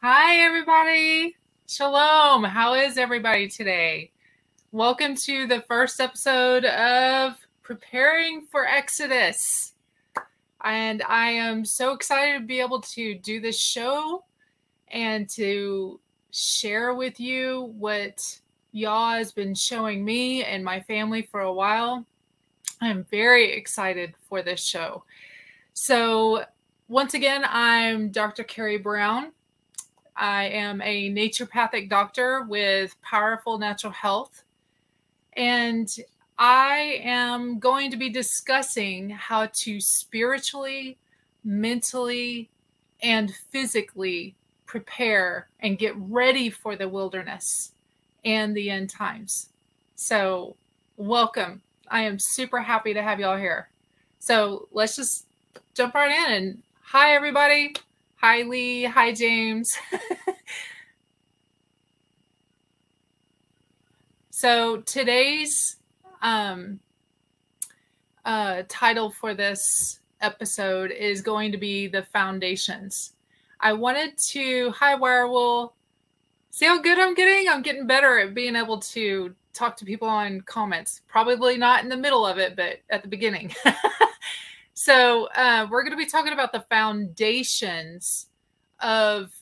Hi, everybody. Shalom. How is everybody today? Welcome to the first episode of Preparing for Exodus. And I am so excited to be able to do this show and to share with you what Yah has been showing me and my family for a while. I'm very excited for this show. So once again, I'm Dr. Carrie Brown. I am a naturopathic doctor with Powerful Natural Health, and I am going to be discussing how to spiritually, mentally, and physically prepare and get ready for the wilderness and the end times. So welcome. I am super happy to have y'all here. So let's just jump right in. And hi, everybody. Hi, Lee. Hi, James. So today's title for this episode is going to be The Foundations. I wanted to... Hi, Werewolf. See how good I'm getting? I'm getting better at being able to talk to people on comments. Probably not in the middle of it, but at the beginning. So we're going to be talking about the foundations of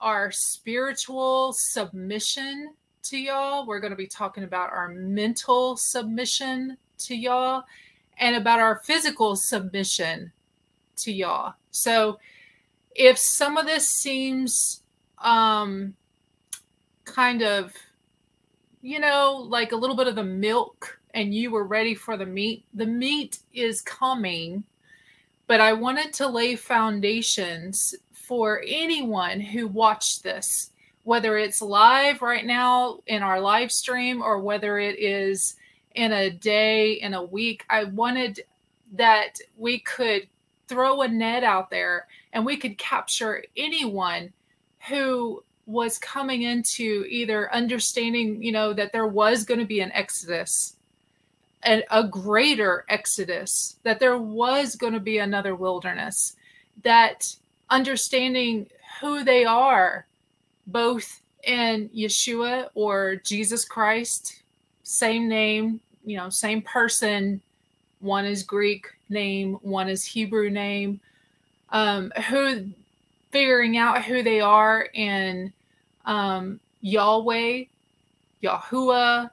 our spiritual submission to y'all. We're going to be talking about our mental submission to y'all and about our physical submission to y'all. So if some of this seems kind of, you know, like a little bit of the milk and you were ready for the meat is coming. But I wanted to lay foundations for anyone who watched this, whether it's live right now in our live stream or whether it is in a day, in a week. I wanted that we could throw a net out there and we could capture anyone who was coming into either understanding, you know, that there was going to be an exodus, a greater exodus, that there was going to be another wilderness, that understanding who they are, both in Yeshua or Jesus Christ, same name, you know, same person. One is Greek name, one is Hebrew name. Who figuring out who they are in Yahweh, Yahuwah,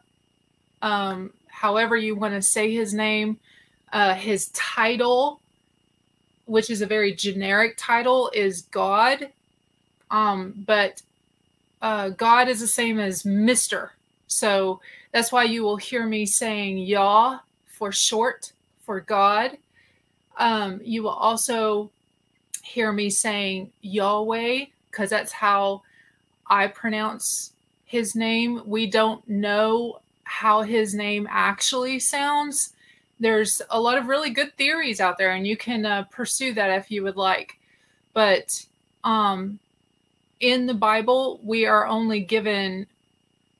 however you want to say his name, his title, which is a very generic title, is God. But God is the same as Mr. So that's why you will hear me saying Yah for short for God. You will also hear me saying Yahweh because that's how I pronounce his name. We don't know how his name actually sounds. There's a lot of really good theories out there, and you can pursue that if you would like. But in the Bible, we are only given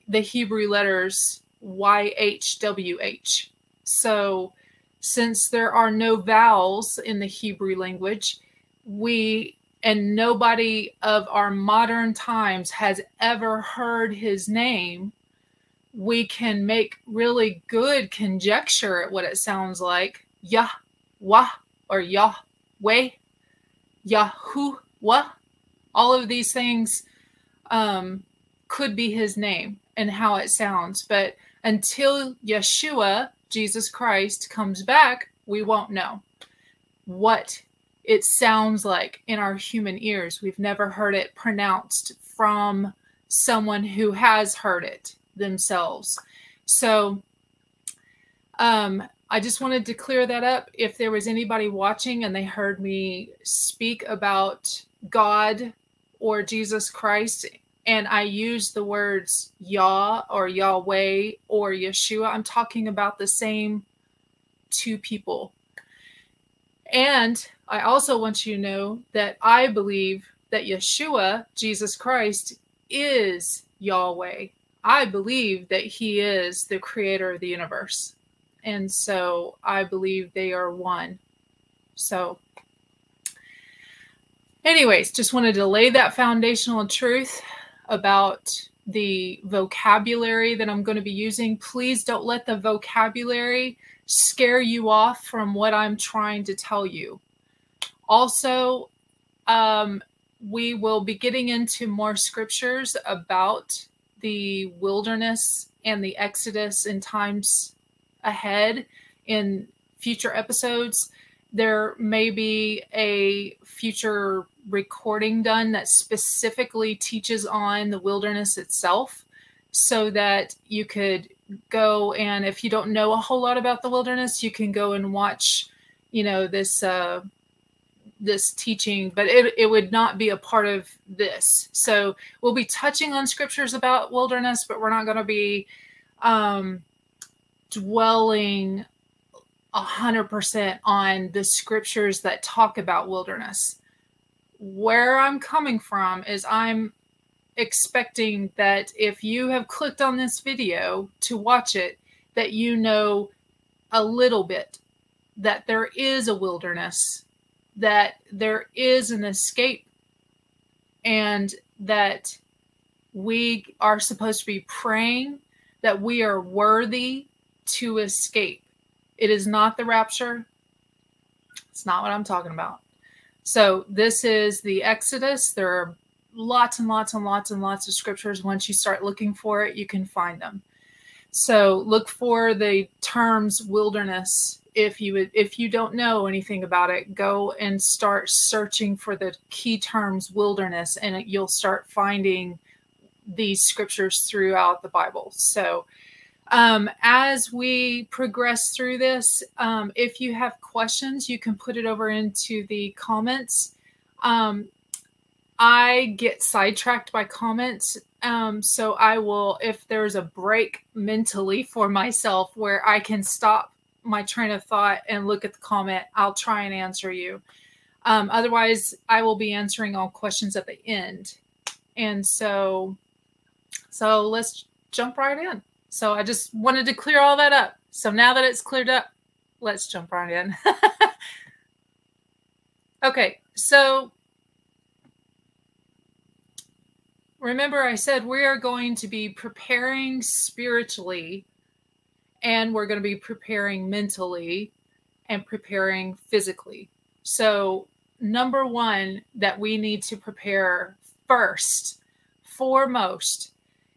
the Hebrew letters YHWH. So since there are no vowels in the Hebrew language, we and nobody of our modern times has ever heard his name, we can make really good conjecture at what it sounds like. Yahuwah or Yahweh, Yahuwah. All of these things could be his name and how it sounds. But until Yeshua, Jesus Christ, comes back, we won't know what it sounds like in our human ears. We've never heard it pronounced from someone who has heard it themselves. So I just wanted to clear that up. If there was anybody watching and they heard me speak about God or Jesus Christ, and I use the words Yah or Yahweh or Yeshua, I'm talking about the same two people. And I also want you to know that I believe that Yeshua, Jesus Christ, is Yahweh. I believe that he is the creator of the universe. And so I believe they are one. So Anyways, just wanted to lay that foundational truth about the vocabulary that I'm going to be using. Please don't let the vocabulary scare you off from what I'm trying to tell you. Also, we will be getting into more scriptures about the wilderness and the Exodus in times ahead in future episodes. There may be a future recording done that specifically teaches on the wilderness itself, so that you could go and, if you don't know a whole lot about the wilderness, you can go and watch, you know, this teaching, but it would not be a part of this. So we'll be touching on scriptures about wilderness, but we're not going to be dwelling 100% on the scriptures that talk about wilderness. Where I'm coming from is I'm expecting that if you have clicked on this video to watch it, that you know a little bit that there is a wilderness, that there is an escape, and that we are supposed to be praying that we are worthy to escape. It is not the rapture. It's not what I'm talking about. So this is the Exodus. There are lots and lots and lots and lots of scriptures. Once you start looking for it, you can find them. So look for the terms wilderness. If you don't know anything about it, go and start searching for the key terms wilderness, and you'll start finding these scriptures throughout the Bible. So as we progress through this, if you have questions, you can put it over into the comments. I get sidetracked by comments. So I will, if there's a break mentally for myself where I can stop my train of thought and look at the comment, I'll try and answer you. Otherwise, I will be answering all questions at the end. And so let's jump right in. So I just wanted to clear all that up. So now that it's cleared up, let's jump right in. Okay, so remember I said we are going to be preparing spiritually, and we're going to be preparing mentally and preparing physically. So number one that we need to prepare foremost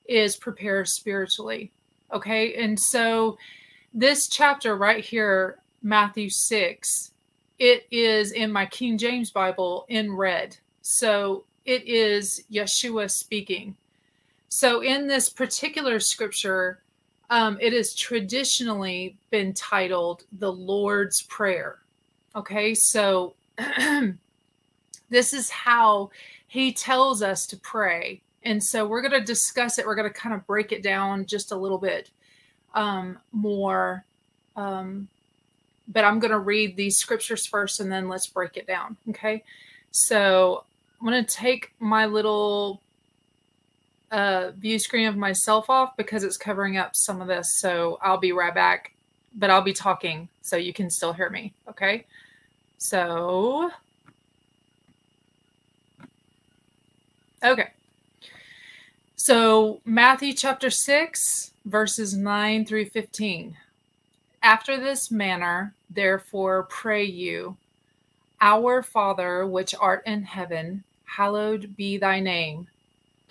is prepare spiritually. Okay. And so this chapter right here, Matthew 6, it is in my King James Bible in red. So it is Yeshua speaking. So in this particular scripture, it has traditionally been titled the Lord's Prayer. Okay. So this is how he tells us to pray. And so we're going to discuss it. We're going to kind of break it down just a little bit more. But I'm going to read these scriptures first, and then let's break it down. Okay. So I'm going to take my little view screen of myself off because it's covering up some of this. So I'll be right back, but I'll be talking so you can still hear me. Okay. So, okay. So Matthew chapter 6, verses 9 through 15. After this manner, therefore, pray you, Our Father, which art in heaven, hallowed be thy name.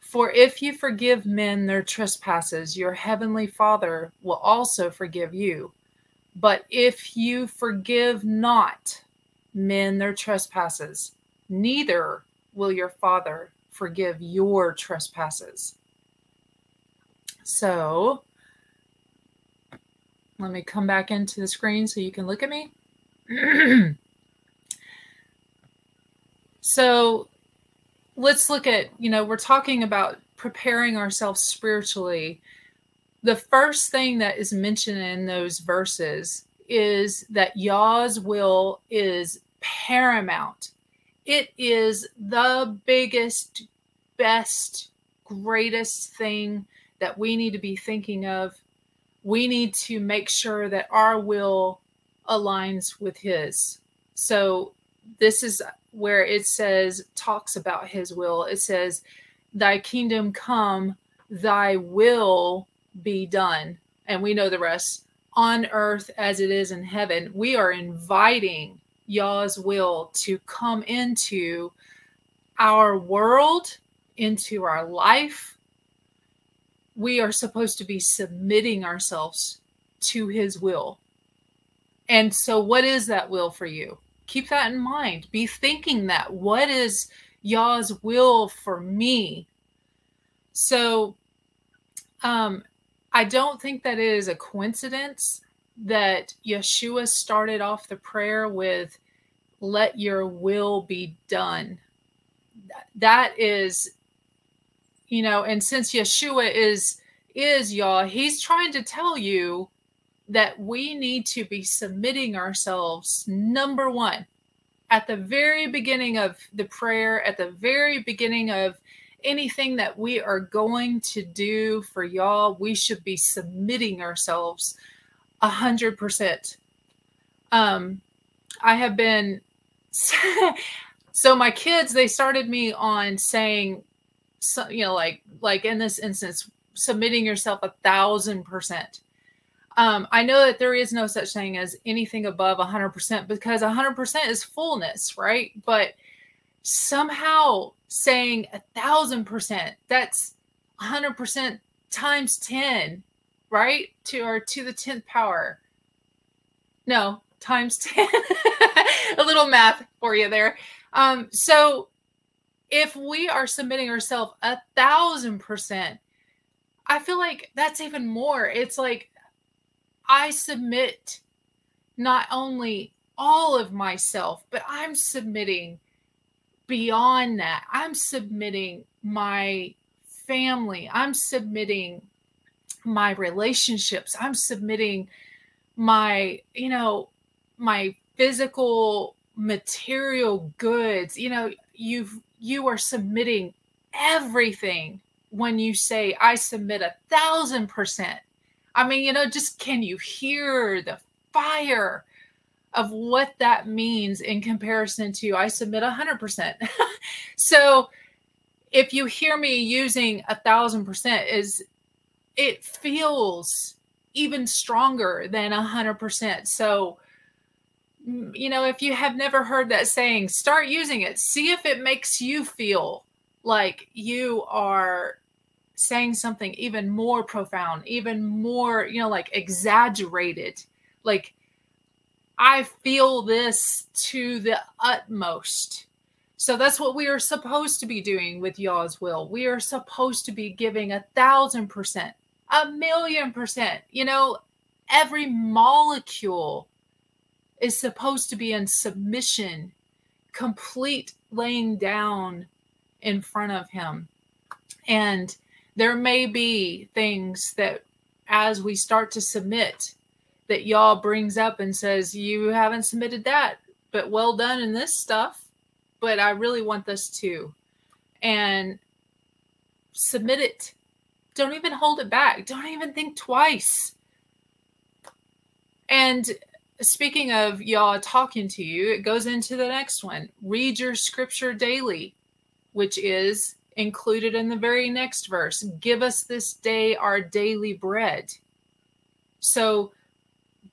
For if you forgive men their trespasses, your heavenly Father will also forgive you. But if you forgive not men their trespasses, neither will your Father forgive your trespasses. So let me come back into the screen so you can look at me. So let's look at, you know, we're talking about preparing ourselves spiritually. The first thing that is mentioned in those verses is that Yah's will is paramount. It is the biggest, best, greatest thing that we need to be thinking of. We need to make sure that our will aligns with His. So this is where it says, talks about His will. It says, thy kingdom come, thy will be done. And we know the rest, on earth as it is in heaven. We are inviting Yah's will to come into our world, into our life. We are supposed to be submitting ourselves to His will. And so what is that will for you? Keep that in mind. Be thinking that. What is Yah's will for me? So I don't think that it is a coincidence that Yeshua started off the prayer with, let your will be done. That is, you know, and since Yeshua is Yah, He's trying to tell you that we need to be submitting ourselves, number one, at the very beginning of the prayer, at the very beginning of anything that we are going to do for Yah, we should be submitting ourselves 100%. I have been, so my kids, they started me on saying, you know, like in this instance, submitting yourself 1,000%. I know that there is no such thing as anything above 100% because 100% is fullness, right? But somehow saying 1,000%, that's 100% times 10, right? To the 10th power. No, times 10. A little math for you there. So if we are submitting ourselves 1,000%, I feel like that's even more. It's like, I submit not only all of myself, but I'm submitting beyond that. I'm submitting my family. I'm submitting my relationships. I'm submitting my, you know, my physical material goods. You know, you are submitting everything when you say, I submit 1,000%. I mean, you know, just can you hear the fire of what that means in comparison to I submit 100%. So if you hear me using 1,000% is, it feels even stronger than 100%. So, you know, if you have never heard that saying, start using it, see if it makes you feel like you are saying something even more profound, even more, you know, like exaggerated, like I feel this to the utmost. So that's what we are supposed to be doing with Yah's will. We are supposed to be giving 1,000%, 1,000,000%, you know, every molecule is supposed to be in submission, complete laying down in front of Him. And there may be things that as we start to submit that Yah brings up and says, you haven't submitted that, but well done in this stuff, but I really want this too. And submit it. Don't even hold it back. Don't even think twice. And speaking of Yah talking to you, it goes into the next one. Read your scripture daily, which is included in the very next verse. Give us this day our daily bread. So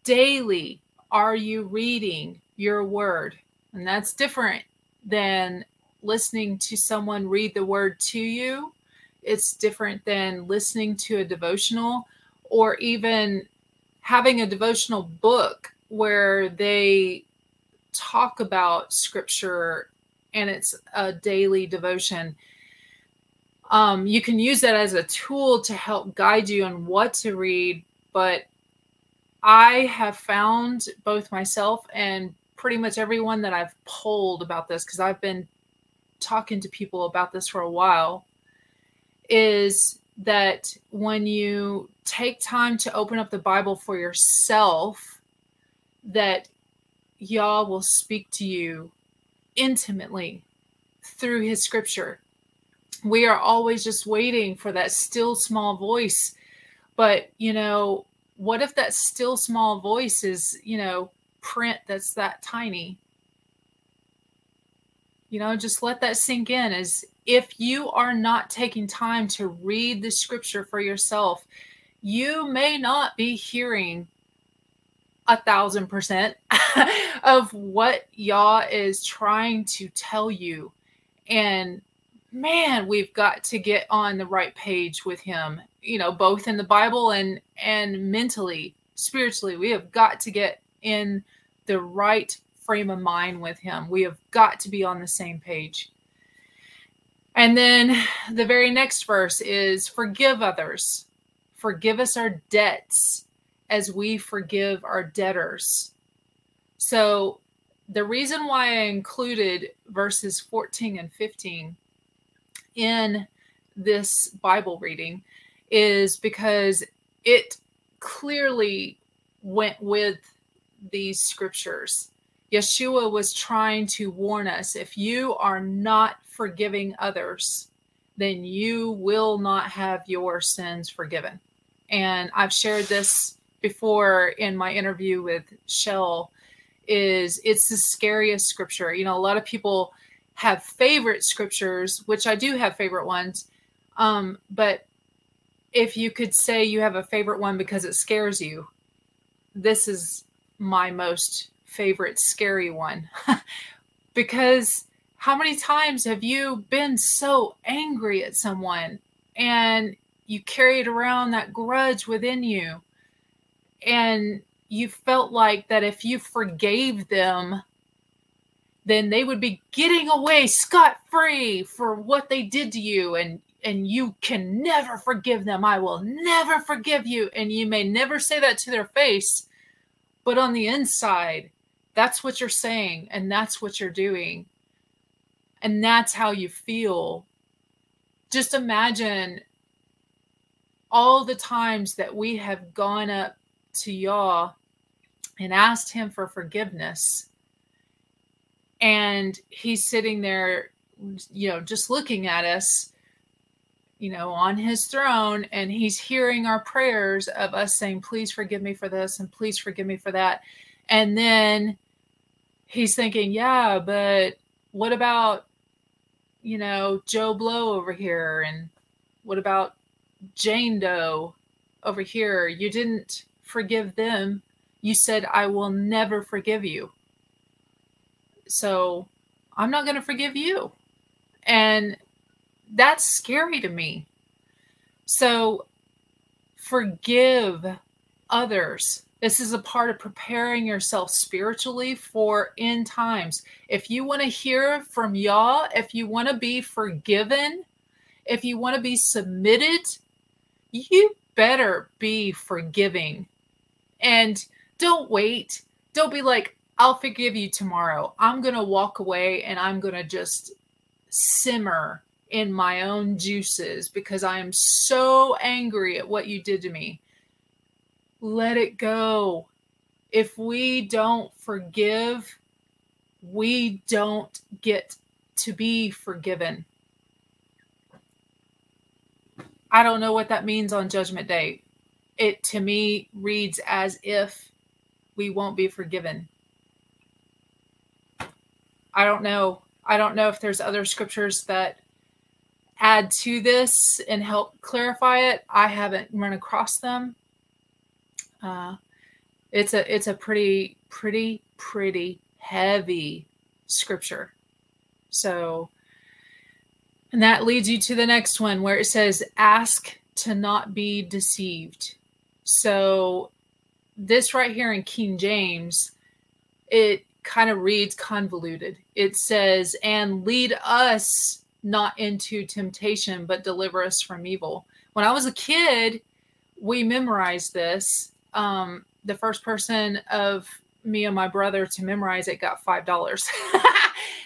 daily, are you reading your word? And that's different than listening to someone read the word to you. It's different than listening to a devotional or even having a devotional book where they talk about scripture and it's a daily devotion. You can use that as a tool to help guide you on what to read, but I have found both myself and pretty much everyone that I've polled about this, because I've been talking to people about this for a while, is that when you take time to open up the Bible for yourself, that Yah will speak to you intimately through his scripture. We are always just waiting for that still small voice. But, you know, what if that still small voice is, you know, print that's that tiny? You know, just let that sink in. As if you are not taking time to read the scripture for yourself, you may not be hearing 1,000% of what Yah is trying to tell you. And man, we've got to get on the right page with him, you know, both in the Bible and mentally, spiritually. We have got to get in the right frame of mind with him. We have got to be on the same page. And then the very next verse is, forgive others. Forgive us our debts as we forgive our debtors. So the reason why I included verses 14 and 15 in this Bible reading is because it clearly went with these scriptures. Yeshua was trying to warn us, if you are not forgiving others, then you will not have your sins forgiven. And I've shared this before in my interview with Shell, is it's the scariest scripture. You know, a lot of people have favorite scriptures, which I do have favorite ones. But if you could say you have a favorite one because it scares you, this is my most favorite scary one. Because how many times have you been so angry at someone and you carried around that grudge within you, and you felt like that if you forgave them, then they would be getting away scot-free for what they did to you, and you can never forgive them. I will never forgive you. And you may never say that to their face, but on the inside, that's what you're saying, and that's what you're doing, and that's how you feel. Just imagine all the times that we have gone up to Yah and asked him for forgiveness, and he's sitting there, you know, just looking at us, you know, on his throne, and he's hearing our prayers of us saying, please forgive me for this and please forgive me for that. And then he's thinking, yeah, but what about, you know, Joe Blow over here? And what about Jane Doe over here? You didn't forgive them. You said, I will never forgive you. So I'm not going to forgive you. And that's scary to me. So forgive others. This is a part of preparing yourself spiritually for end times. If you want to hear from Yah, if you want to be forgiven, if you want to be submitted, you better be forgiving. And don't wait. Don't be like, I'll forgive you tomorrow. I'm going to walk away and I'm going to just simmer in my own juices because I am so angry at what you did to me. Let it go. If we don't forgive, we don't get to be forgiven. I don't know what that means on Judgment Day. It, to me, reads as if we won't be forgiven. I don't know. I don't know if there's other scriptures that add to this and help clarify it. I haven't run across them. It's a pretty heavy scripture. So, and that leads you to the next one where it says, ask to not be deceived. So this right here in King James, it kind of reads convoluted. It says, and lead us not into temptation, but deliver us from evil. When I was a kid, we memorized this. The first person of me and my brother to memorize it got $5.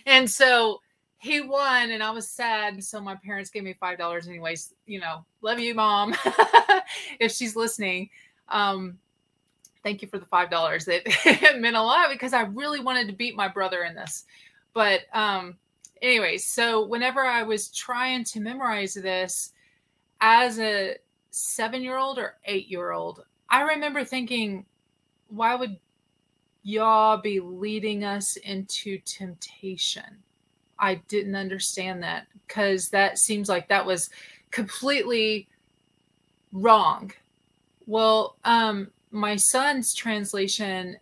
And so he won and I was sad. So my parents gave me $5 anyways, you know, love you, Mom. If she's listening, thank you for the $5. It meant a lot because I really wanted to beat my brother in this. But anyway, so whenever I was trying to memorize this as a 7-year-old or 8-year-old, I remember thinking, why would Yah be leading us into temptation? I didn't understand that because that seems like that was completely wrong. Well, my son's translation,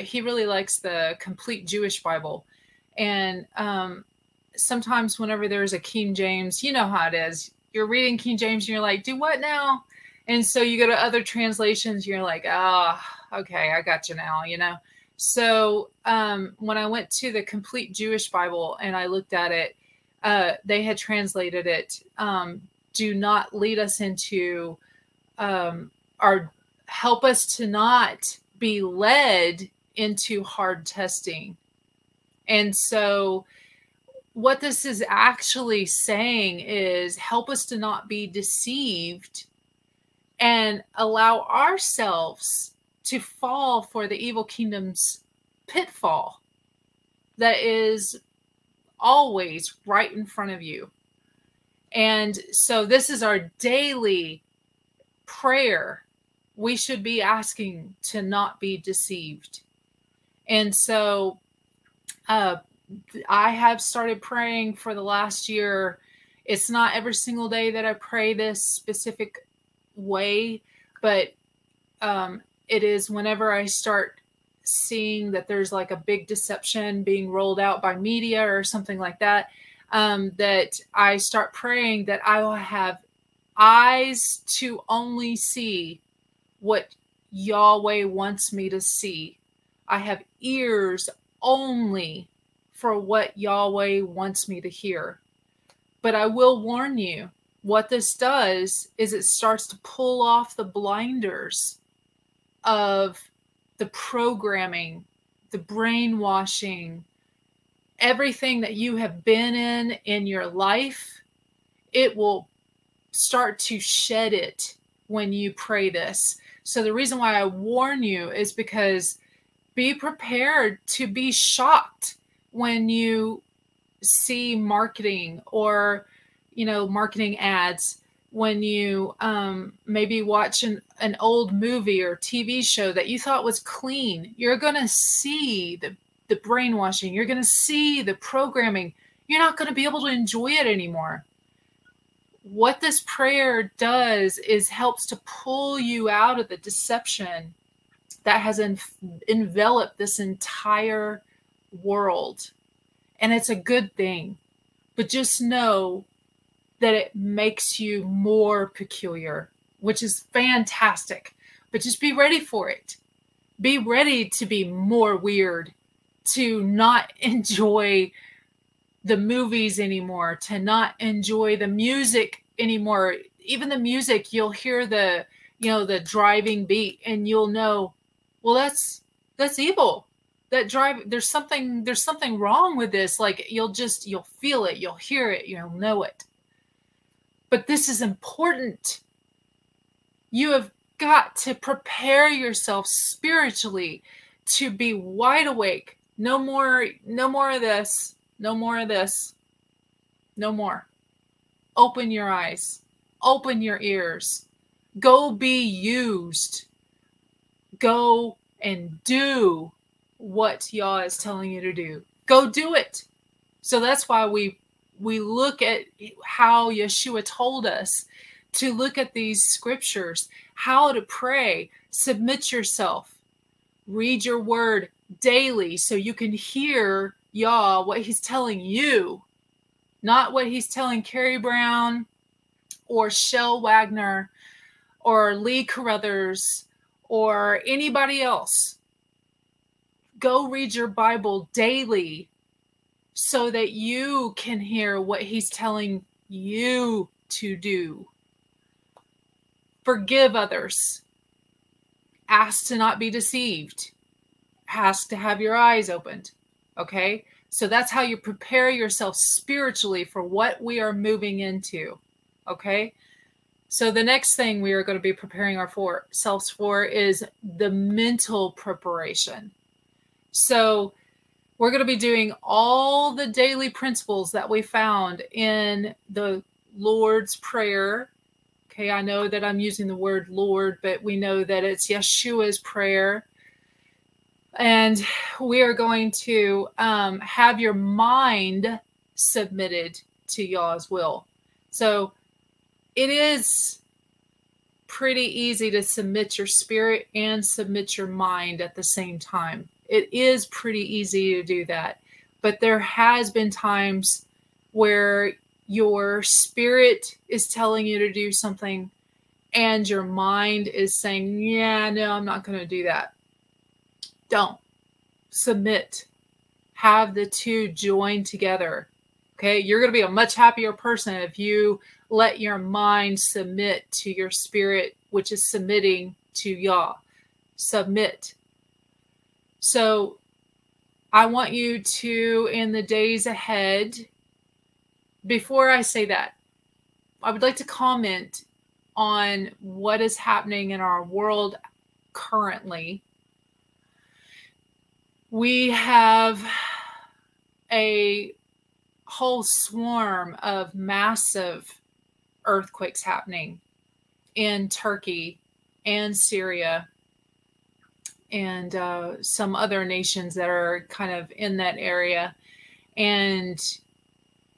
he really likes the Complete Jewish Bible. And sometimes whenever there's a King James, you know how it is. You're reading King James and you're like, do what now? And so you go to other translations, you're like, okay, I got you now, you know? So when I went to the Complete Jewish Bible and I looked at it, they had translated it, do not lead us into help us to not be led into hard testing. And so what this is actually saying is help us to not be deceived and allow ourselves to fall for the evil kingdom's pitfall that is always right in front of you. And so this is our daily prayer. We should be asking to not be deceived. And so I have started praying for the last year. It's not every single day that I pray this specific way, but it is whenever I start seeing that there's like a big deception being rolled out by media or something like that, that I start praying that I will have eyes to only see what Yahweh wants me to see. I have ears only for what Yahweh wants me to hear. But I will warn you, what this does is it starts to pull off the blinders of the programming, the brainwashing, everything that you have been in your life. It will start to shed it when you pray this. So the reason why I warn you is because be prepared to be shocked when you see marketing or, you know, marketing ads, when you maybe watch an old movie or TV show that you thought was clean. You're going to see the brainwashing. You're going to see the programming. You're not going to be able to enjoy it anymore. What this prayer does is helps to pull you out of the deception that has enveloped this entire world. And it's a good thing. But just know that it makes you more peculiar, which is fantastic. But just be ready for it. Be ready to be more weird, to not enjoy the movies anymore, to not enjoy the music anymore. Even the music, you'll hear the, you know, the driving beat and you'll know, well, that's evil. That drive, there's something wrong with this. Like you'll feel it, you'll hear it, you'll know it. But this is important. You have got to prepare yourself spiritually to be wide awake. No more of this. Open your eyes. Open your ears. Go be used. Go and do what Yah is telling you to do. Go do it. So that's why we look at how Yeshua told us to look at these scriptures, how to pray, submit yourself, read your word daily so you can hear Yah, what he's telling you, not what he's telling Carrie Brown or Shel Wagner or Lee Carruthers or anybody else. Go read your Bible daily so that you can hear what he's telling you to do. Forgive others. Ask to not be deceived. Ask to have your eyes opened. Okay? So that's how you prepare yourself spiritually for what we are moving into. Okay. So the next thing we are going to be preparing ourselves for is the mental preparation. So we're going to be doing all the daily principles that we found in the Lord's Prayer. Okay, I know that I'm using the word Lord, but we know that it's Yeshua's prayer. And we are going to have your mind submitted to Yah's will. So it is pretty easy to submit your spirit and submit your mind at the same time. It is pretty easy to do that. But there has been times where your spirit is telling you to do something and your mind is saying, yeah, no, I'm not going to do that. Don't. Submit. Have the two join together. Okay, you're going to be a much happier person if you let your mind submit to your spirit, which is submitting to Yah. Submit. So I want you to, in the days ahead, before I say that, I would like to comment on what is happening in our world currently. We have a whole swarm of massive earthquakes happening in Turkey and Syria and some other nations that are kind of in that area. And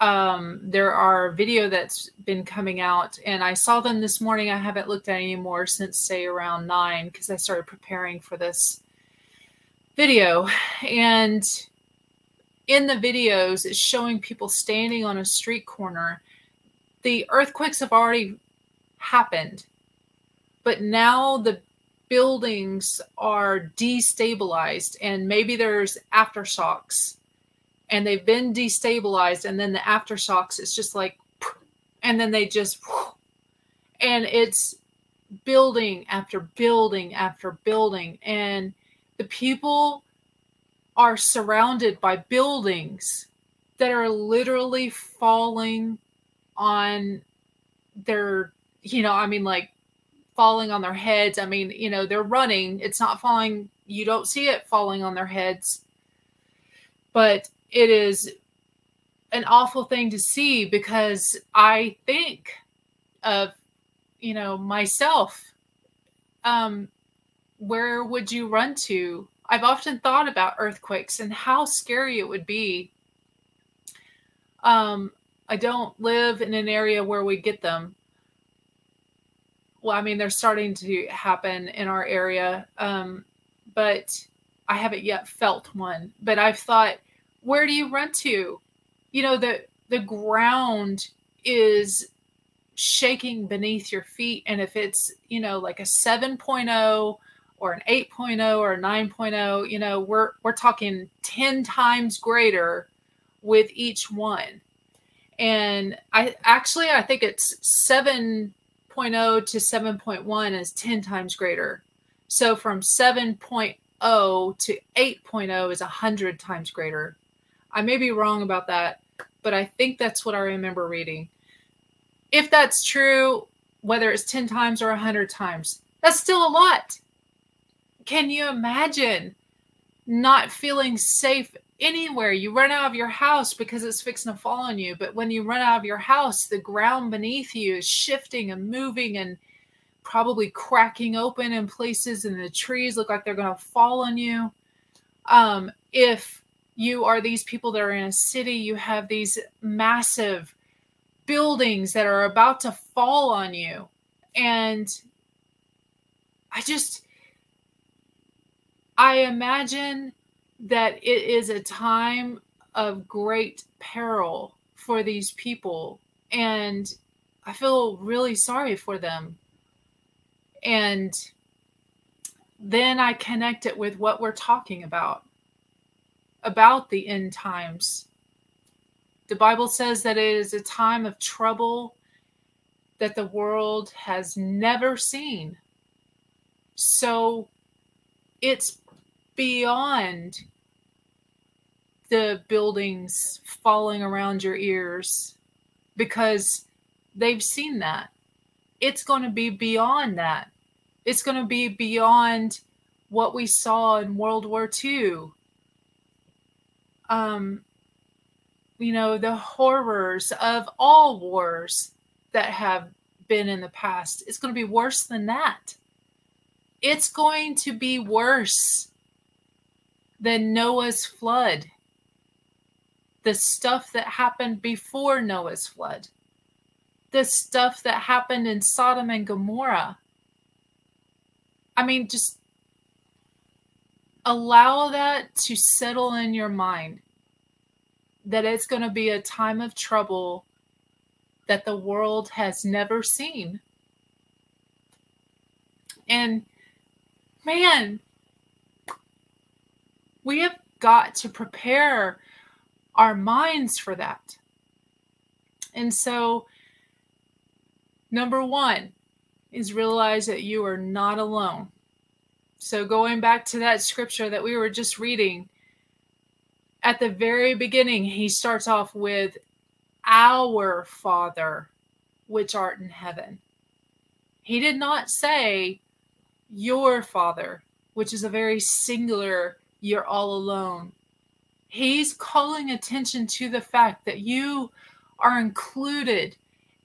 there are video that's been coming out, and I saw them this morning. I haven't looked at any more since, say, around 9, because I started preparing for this video. And in the videos, it's showing people standing on a street corner. The earthquakes have already happened, but now the buildings are destabilized, and maybe there's aftershocks, and they've been destabilized, and then the aftershocks, it's just like, and then they just, and it's building after building after building, and the people are surrounded by buildings that are literally falling on their, falling on their heads. They're running. It's not falling. You don't see it falling on their heads. But it is an awful thing to see, because I think of, myself. Where would you run to? I've often thought about earthquakes and how scary it would be. I don't live in an area where we get them. Well, they're starting to happen in our area, but I haven't yet felt one. But I've thought, where do you run to? The ground is shaking beneath your feet. And if it's, like a 7.0 or an 8.0 or a 9.0, we're talking 10 times greater with each one. And I think it's 7.0 to 7.1 is 10 times greater. So from 7.0 to 8.0 is 100 times greater. I may be wrong about that, but I think that's what I remember reading. If that's true, whether it's 10 times or 100 times, that's still a lot. Can you imagine not feeling safe anywhere? You run out of your house because it's fixing to fall on you. But when you run out of your house, the ground beneath you is shifting and moving and probably cracking open in places, and the trees look like they're going to fall on you. If you are these people that are in a city, you have these massive buildings that are about to fall on you. And I imagine that it is a time of great peril for these people. And I feel really sorry for them. And then I connect it with what we're talking about the end times. The Bible says that it is a time of trouble that the world has never seen. So it's beyond the buildings falling around your ears, because they've seen that. It's going to be beyond that. It's going to be beyond what we saw in World War II. You know, the horrors of all wars that have been in the past. It's going to be worse than that. It's going to be worse than Noah's flood. The stuff that happened before Noah's flood. The stuff that happened in Sodom and Gomorrah. I mean, just allow that to settle in your mind. That it's going to be a time of trouble that the world has never seen. And man, we have got to prepare our minds for that. And so, number one is realize that you are not alone. So going back to that scripture that we were just reading, at the very beginning, he starts off with our Father, which art in heaven. He did not say your Father, which is a very singular, you're all alone. He's calling attention to the fact that you are included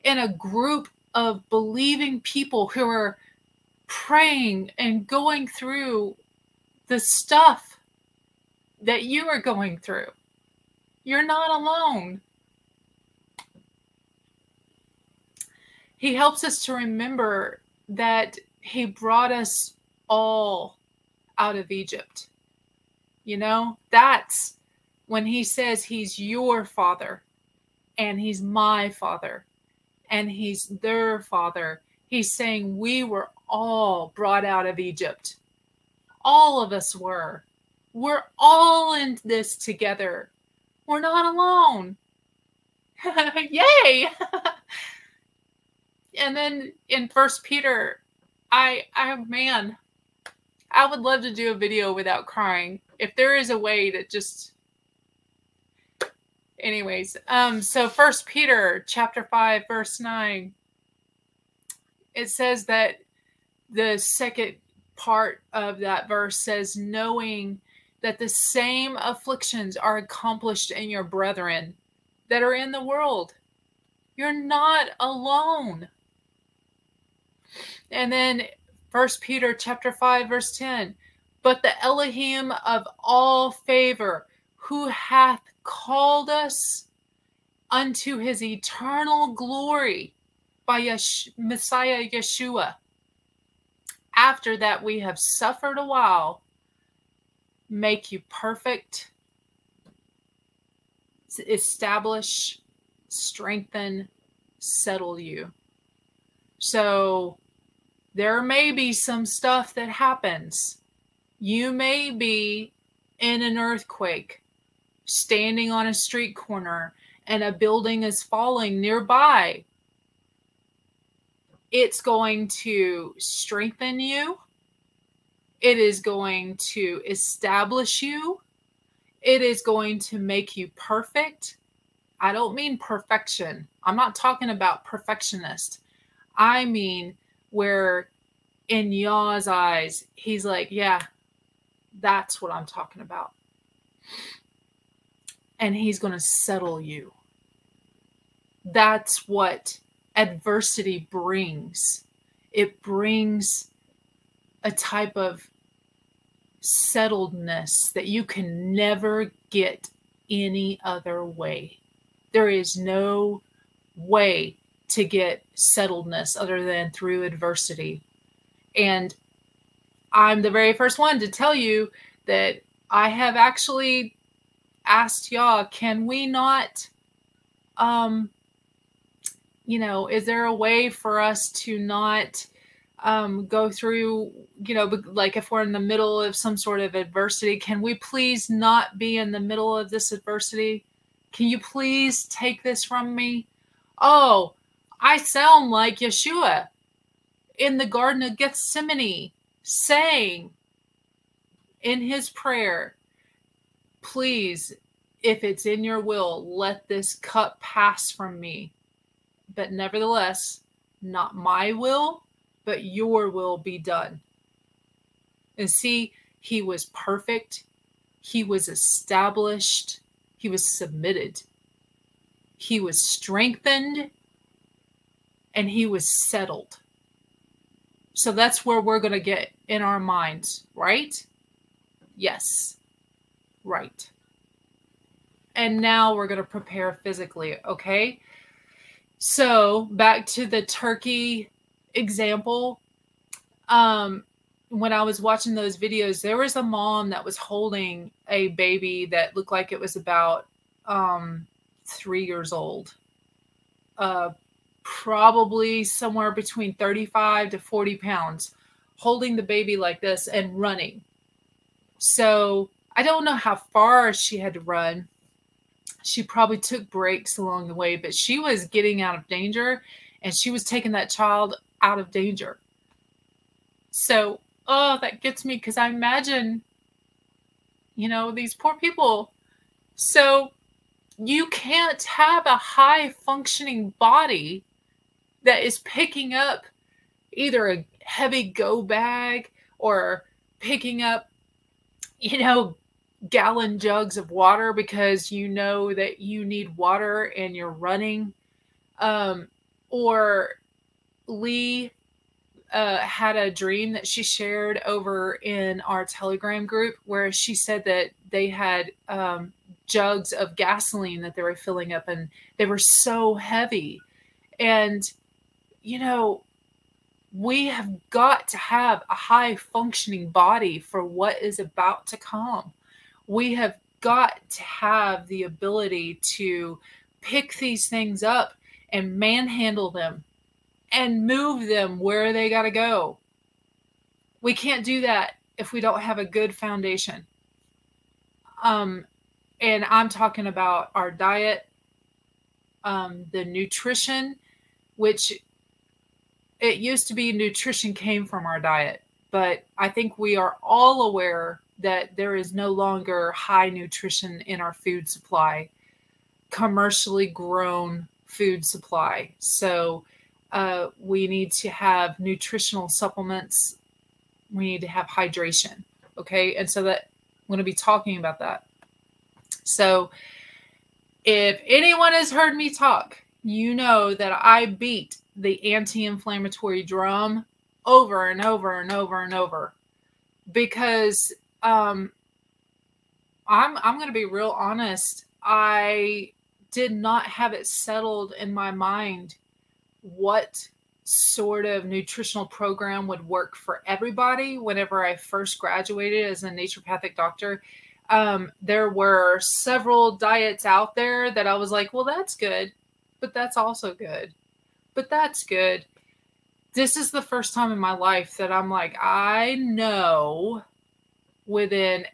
in a group of believing people who are praying and going through the stuff that you are going through. You're not alone. He helps us to remember that he brought us all out of Egypt. You know, that's when he says he's your Father and he's my Father and he's their Father. He's saying we were all brought out of Egypt. All of us were. We're all in this together. We're not alone. Yay! And then in First Peter, man, I would love to do a video without crying. If there is a way to just... Anyways, so First Peter chapter 5, verse 9, it says that the second part of that verse says, knowing that the same afflictions are accomplished in your brethren that are in the world. You're not alone. And then 1 Peter chapter 5, verse 10, but the Elohim of all favor, who hath called us unto his eternal glory by Messiah Yeshua. After that we have suffered a while, make you perfect, establish, strengthen, settle you. So there may be some stuff that happens. You may be in an earthquake, standing on a street corner, and a building is falling nearby. It's going to strengthen you. It is going to establish you. It is going to make you perfect. I don't mean perfection. I'm not talking about perfectionist. I mean where in Yah's eyes, he's like, yeah, that's what I'm talking about. And he's going to settle you. That's what adversity brings. It brings a type of settledness that you can never get any other way. There is no way to get settledness other than through adversity. And I'm the very first one to tell you that I have actually asked Yah, can we not, is there a way for us to not go through, like if we're in the middle of some sort of adversity, can we please not be in the middle of this adversity? Can you please take this from me? Oh, I sound like Yeshua in the Garden of Gethsemane saying in his prayer, please if it's in your will, let this cup pass from me. But nevertheless, not my will, but your will be done. And see, he was perfect. He was established. He was submitted. He was strengthened. And he was settled. So that's where we're going to get in our minds, right? Yes. Right. And now we're going to prepare physically, okay? So back to the turkey example. When I was watching those videos, there was a mom that was holding a baby that looked like it was about 3 years old. Probably somewhere between 35 to 40 pounds, holding the baby like this and running. So I don't know how far she had to run. She probably took breaks along the way, but she was getting out of danger and she was taking that child out of danger. So, oh, that gets me because I imagine, you know, these poor people. So you can't have a high functioning body that is picking up either a heavy go bag or picking up, you know, gallon jugs of water because you know that you need water and you're running. Or Lee had a dream that she shared over in our Telegram group where she said that they had jugs of gasoline that they were filling up and they were so heavy. And, you know, we have got to have a high functioning body for what is about to come. We have got to have the ability to pick these things up and manhandle them and move them where they got to go. We can't do that if we don't have a good foundation. And I'm talking about our diet, the nutrition, which it used to be nutrition came from our diet, but I think we are all aware that there is no longer high nutrition in our food supply, commercially grown food supply. So we need to have nutritional supplements. We need to have hydration. Okay. And so that I'm going to be talking about that. So if anyone has heard me talk, you know that I beat the anti-inflammatory drum over and over and over and over because I'm going to be real honest. I did not have it settled in my mind what sort of nutritional program would work for everybody. Whenever I first graduated as a naturopathic doctor, there were several diets out there that I was like, well, that's good, but that's also good, but that's good. This is the first time in my life that I'm like, I know within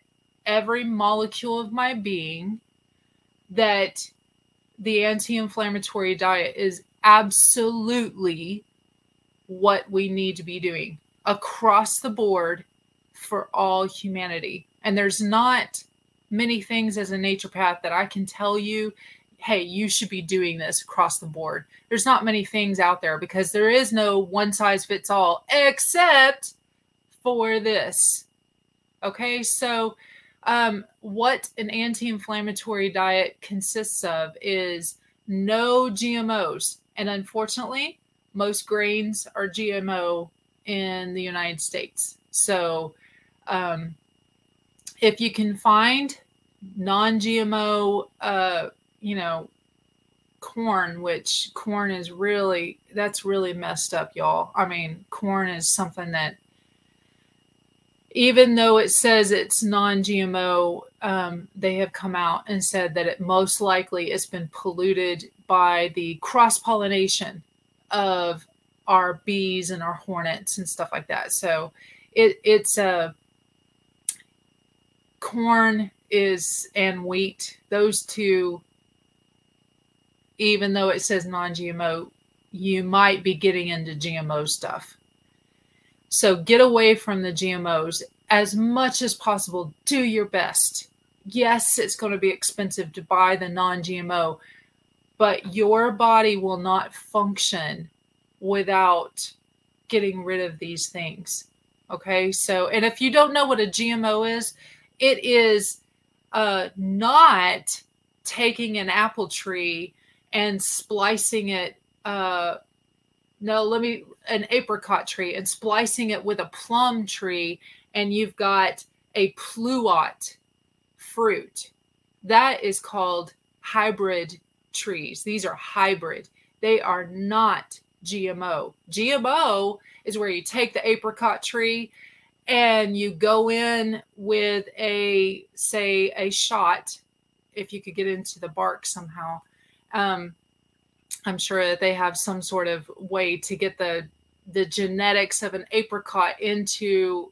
every molecule of my being that the anti-inflammatory diet is absolutely what we need to be doing across the board for all humanity. And there's not many things as a naturopath that I can tell you, hey, you should be doing this across the board. There's not many things out there because there is no one size fits all except for this. Okay, so what an anti-inflammatory diet consists of is no GMOs. And unfortunately, most grains are GMO in the United States. So if you can find non-GMO, you know, corn, which corn is really, that's really messed up, y'all. I mean, corn is something that, even though it says it's non-GMO, they have come out and said that it most likely it's been polluted by the cross-pollination of our bees and our hornets and stuff like that. So corn is and wheat. Those two, even though it says non-GMO, you might be getting into GMO stuff. So get away from the GMOs as much as possible. Do your best. yes, it's going to be expensive to buy the non-GMO, but your body will not function without getting rid of these things. Okay. So, and if you don't know what a GMO is, it is not taking an apple tree and splicing it. An apricot tree and splicing it with a plum tree, and you've got a pluot fruit. That is called hybrid trees. These are hybrid. They are not GMO. GMO is where you take the apricot tree and you go in with a shot, if you could get into the bark somehow. I'm sure that they have some sort of way to get the genetics of an apricot into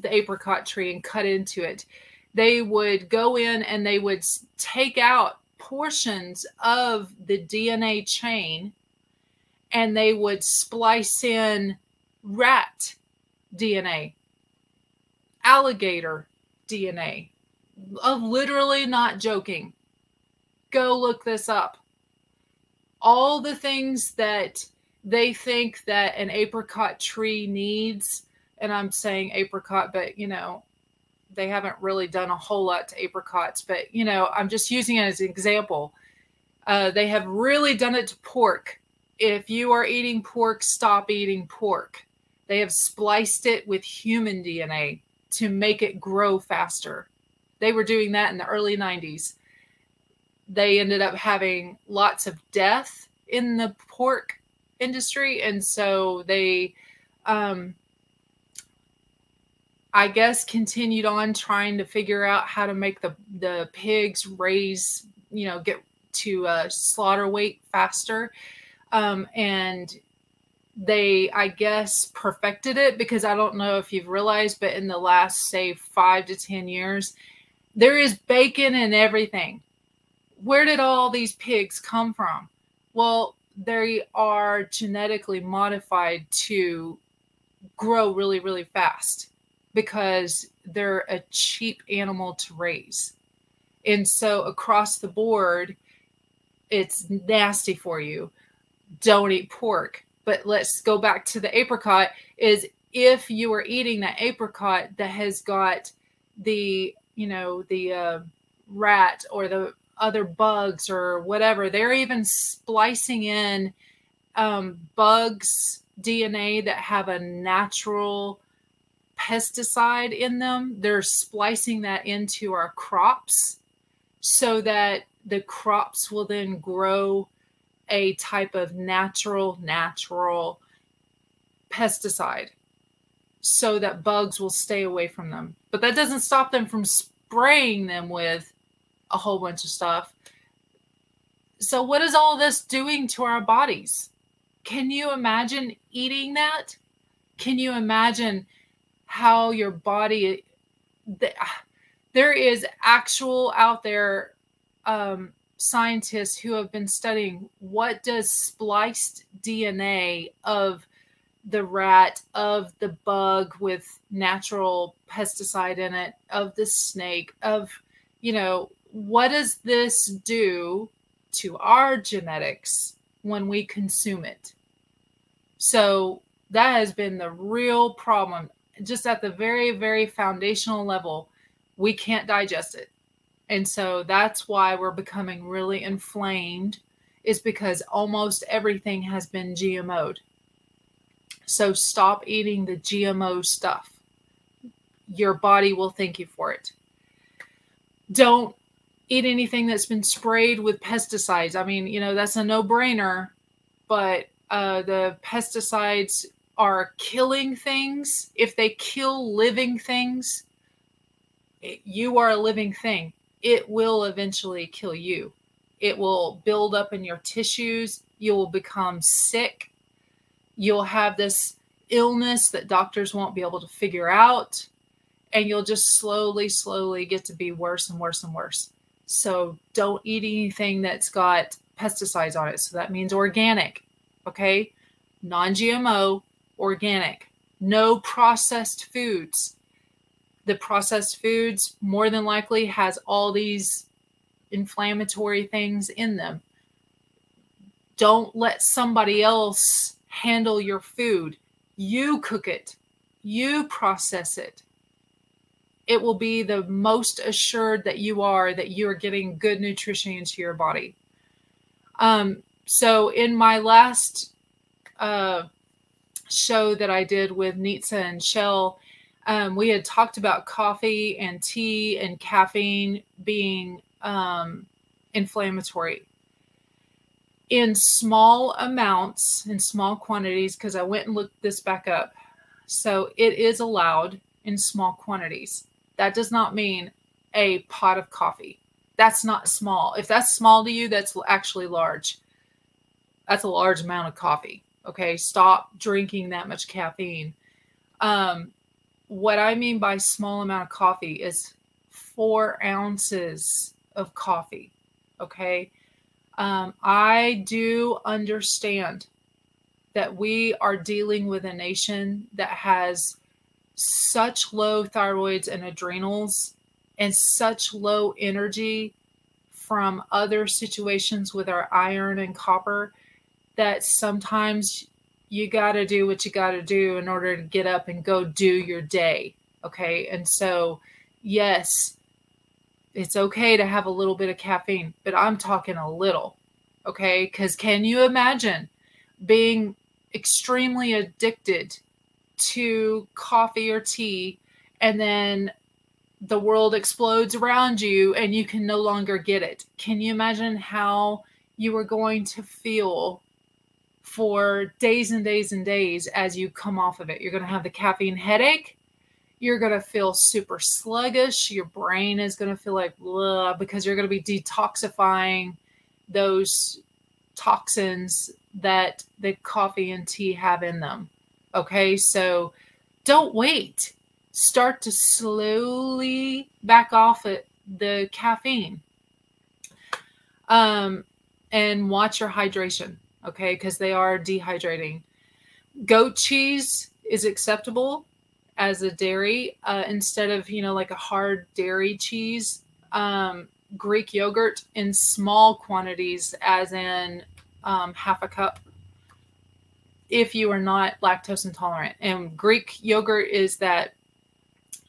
the apricot tree and cut into it. They would go in and they would take out portions of the DNA chain, and they would splice in rat DNA, alligator DNA. I'm literally not joking. Go look this up. All the things that they think that an apricot tree needs, and I'm saying apricot, but, you know, they haven't really done a whole lot to apricots, but, you know, I'm just using it as an example. They have really done it to pork. If you are eating pork, stop eating pork. They have spliced it with human DNA to make it grow faster. They were doing that in the early 90s. They ended up having lots of death in the pork industry. And so they, I guess, continued on trying to figure out how to make the pigs raise, you know, get to slaughter weight faster. And they, I guess, perfected it, because I don't know if you've realized, but in the last, say, 5 to 10 years, there is bacon in everything. Where did all these pigs come from? Well, they are genetically modified to grow really, really fast because they're a cheap animal to raise. And so across the board, it's nasty for you. Don't eat pork. But let's go back to the apricot. Is if you are eating that apricot that has got the, you know, the rat or the other bugs or whatever, they're even splicing in bugs' DNA that have a natural pesticide in them. They're splicing that into our crops so that the crops will then grow a type of natural pesticide so that bugs will stay away from them. But that doesn't stop them from spraying them with a whole bunch of stuff. So what is all this doing to our bodies? Can you imagine eating that? Can you imagine how your body... There is actual out there scientists who have been studying what does spliced DNA of the rat, of the bug with natural pesticide in it, of the snake, of, you know, what does this do to our genetics when we consume it? So that has been the real problem. Just at the very, very foundational level, we can't digest it. And so that's why we're becoming really inflamed, is because almost everything has been GMO'd. So stop eating the GMO stuff. Your body will thank you for it. Don't eat anything that's been sprayed with pesticides. I mean, you know, that's a no-brainer, but the pesticides are killing things. If they kill living things, you are a living thing. It will eventually kill you. It will build up in your tissues. You will become sick. You'll have this illness that doctors won't be able to figure out. And you'll just slowly get to be worse and worse and worse. So don't eat anything that's got pesticides on it. So that means organic, okay? Non-GMO, organic. No processed foods. the processed foods more than likely has all these inflammatory things in them. Don't let somebody else handle your food. You cook it. You process it. It will be the most assured that you are getting good nutrition into your body. So in my last show that I did with Nitsa and Shell, we had talked about coffee and tea and caffeine being inflammatory. In small amounts, in small quantities, because I went and looked this back up. So it is allowed in small quantities. That does not mean a pot of coffee. That's not small. If that's small to you, that's actually large. That's a large amount of coffee. Okay, stop drinking that much caffeine. What I mean by small amount of coffee is 4 ounces of coffee. Okay, I do understand that we are dealing with a nation that has such low thyroids and adrenals and such low energy from other situations with our iron and copper that sometimes you got to do what you got to do in order to get up and go do your day. Okay. And so, yes, it's okay to have a little bit of caffeine, but I'm talking a little. Okay. Because can you imagine being extremely addicted to coffee or tea, and then the world explodes around you and you can no longer get it? Can you imagine how you are going to feel for days and days and days as you come off of it? You're going to have the caffeine headache. You're going to feel super sluggish. Your brain is going to feel like, blah, because you're going to be detoxifying those toxins that the coffee and tea have in them. Okay, so don't wait. Start to slowly back off at the caffeine. And watch your hydration, okay? Because they are dehydrating. Goat cheese is acceptable as a dairy instead of, like a hard dairy cheese. Greek yogurt in small quantities, as in half a cup, if you are not lactose intolerant. And Greek yogurt is that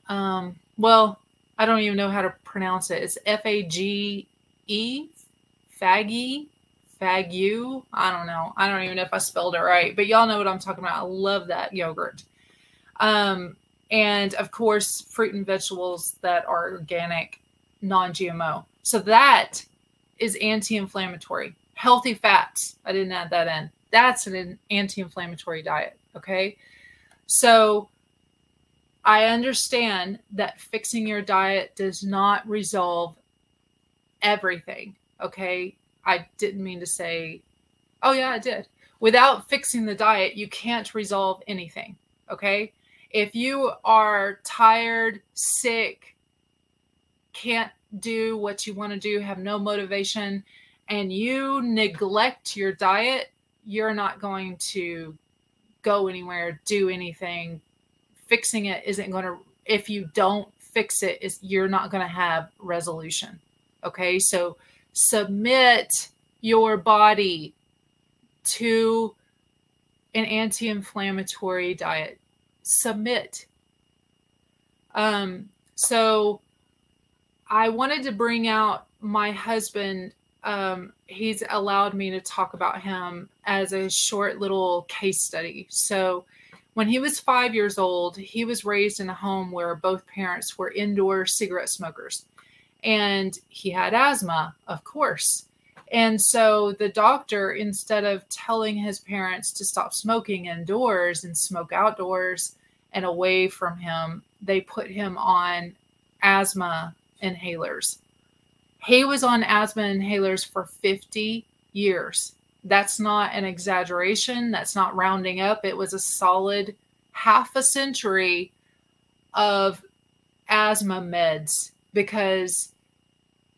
I don't even know how to pronounce it. It's FAGE, FAGE, FAGU. I don't know. I don't even know if I spelled it right, but y'all know what I'm talking about. I love that yogurt. And of course, fruit and vegetables that are organic, non-GMO. So that is anti-inflammatory. Healthy fats. I didn't add that in. That's an anti-inflammatory diet. Okay. So I understand that fixing your diet does not resolve everything. Okay. I didn't mean to say, oh yeah, I did. Without fixing the diet, you can't resolve anything. Okay. If you are tired, sick, can't do what you want to do, have no motivation, and you neglect your diet, you're not going to go anywhere, do anything. Fixing it isn't going to, if you don't fix it, you're not going to have resolution. Okay. So submit your body to an anti-inflammatory diet. Submit. So I wanted to bring out my husband. He's allowed me to talk about him as a short little case study. So when he was 5 years old, he was raised in a home where both parents were indoor cigarette smokers, and he had asthma, of course. And so the doctor, instead of telling his parents to stop smoking indoors and smoke outdoors and away from him, they put him on asthma inhalers. He was on asthma inhalers for 50 years. That's not an exaggeration. That's not rounding up. It was a solid half a century of asthma meds, because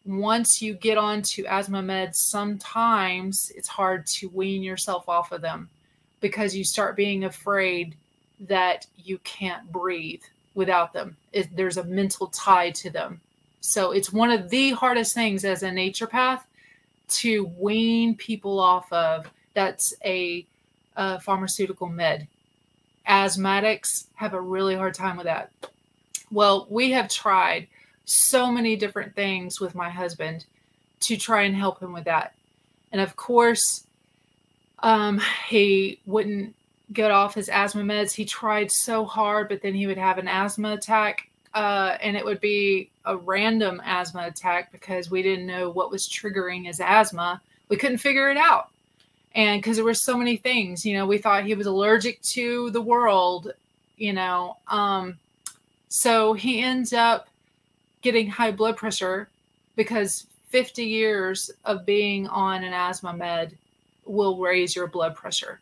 once you get onto asthma meds, sometimes it's hard to wean yourself off of them because you start being afraid that you can't breathe, without them. There's a mental tie to them. So it's one of the hardest things as a naturopath to wean people off of. That's a pharmaceutical med. Asthmatics have a really hard time with that. Well, we have tried so many different things with my husband to try and help him with that. And of course, he wouldn't get off his asthma meds. He tried so hard, but then he would have an asthma attack. And it would be a random asthma attack because we didn't know what was triggering his asthma. We couldn't figure it out. And because there were so many things, you know, we thought he was allergic to the world, you know. So he ends up getting high blood pressure because 50 years of being on an asthma med will raise your blood pressure.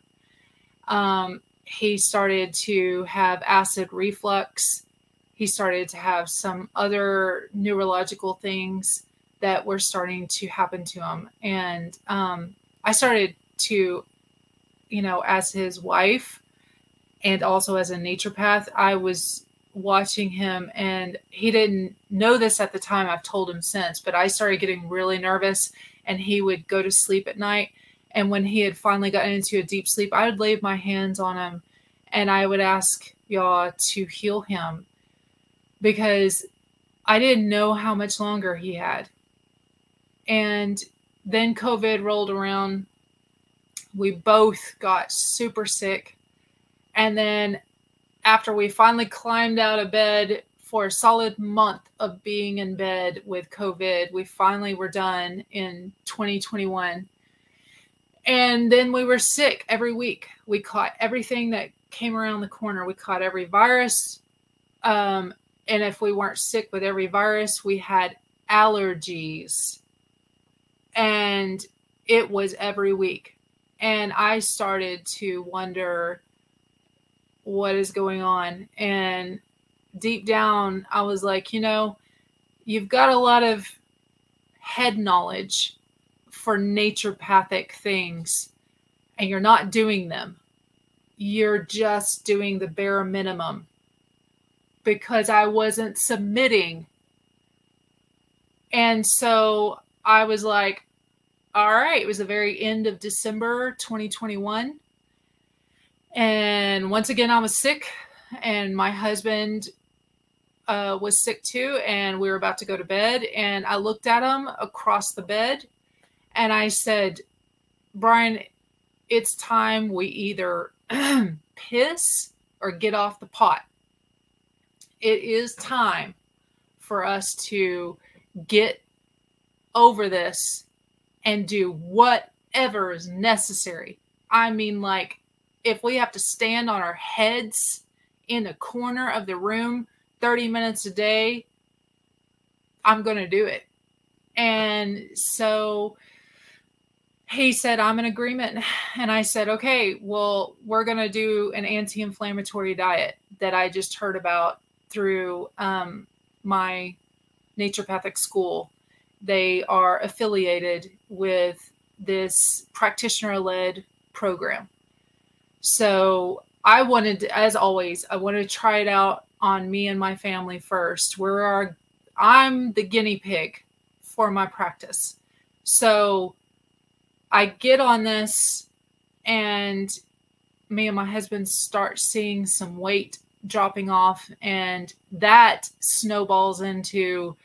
He started to have acid reflux. He started to have some other neurological things that were starting to happen to him. And I started to, you know, as his wife and also as a naturopath, I was watching him, and he didn't know this at the time. I've told him since, but I started getting really nervous, and he would go to sleep at night. And when he had finally gotten into a deep sleep, I would lay my hands on him and I would ask Yah to heal him, because I didn't know how much longer he had. And then COVID rolled around. We both got super sick. And then after we finally climbed out of bed for a solid month of being in bed with COVID, we finally were done in 2021. And then we were sick every week. We caught everything that came around the corner. We caught every virus. And if we weren't sick with every virus, we had allergies. And it was every week. And I started to wonder what is going on. And deep down, I was like, you know, you've got a lot of head knowledge for naturopathic things, and you're not doing them. You're just doing the bare minimum, because I wasn't submitting. And so I was like, all right, it was the very end of December 2021. And once again, I was sick, and my husband was sick too. And we were about to go to bed, and I looked at him across the bed and I said, Brian, it's time we either piss or get off the pot. It is time for us to get over this and do whatever is necessary. I mean, like, if we have to stand on our heads in a corner of the room 30 minutes a day, I'm going to do it. And so he said, I'm in agreement. And I said, okay, well, we're going to do an anti-inflammatory diet that I just heard about through my naturopathic school. They are affiliated with this practitioner-led program. So I wanted, as always, I wanted to try it out on me and my family first. I'm the guinea pig for my practice. So I get on this, and me and my husband start seeing some weight dropping off, and that snowballs into,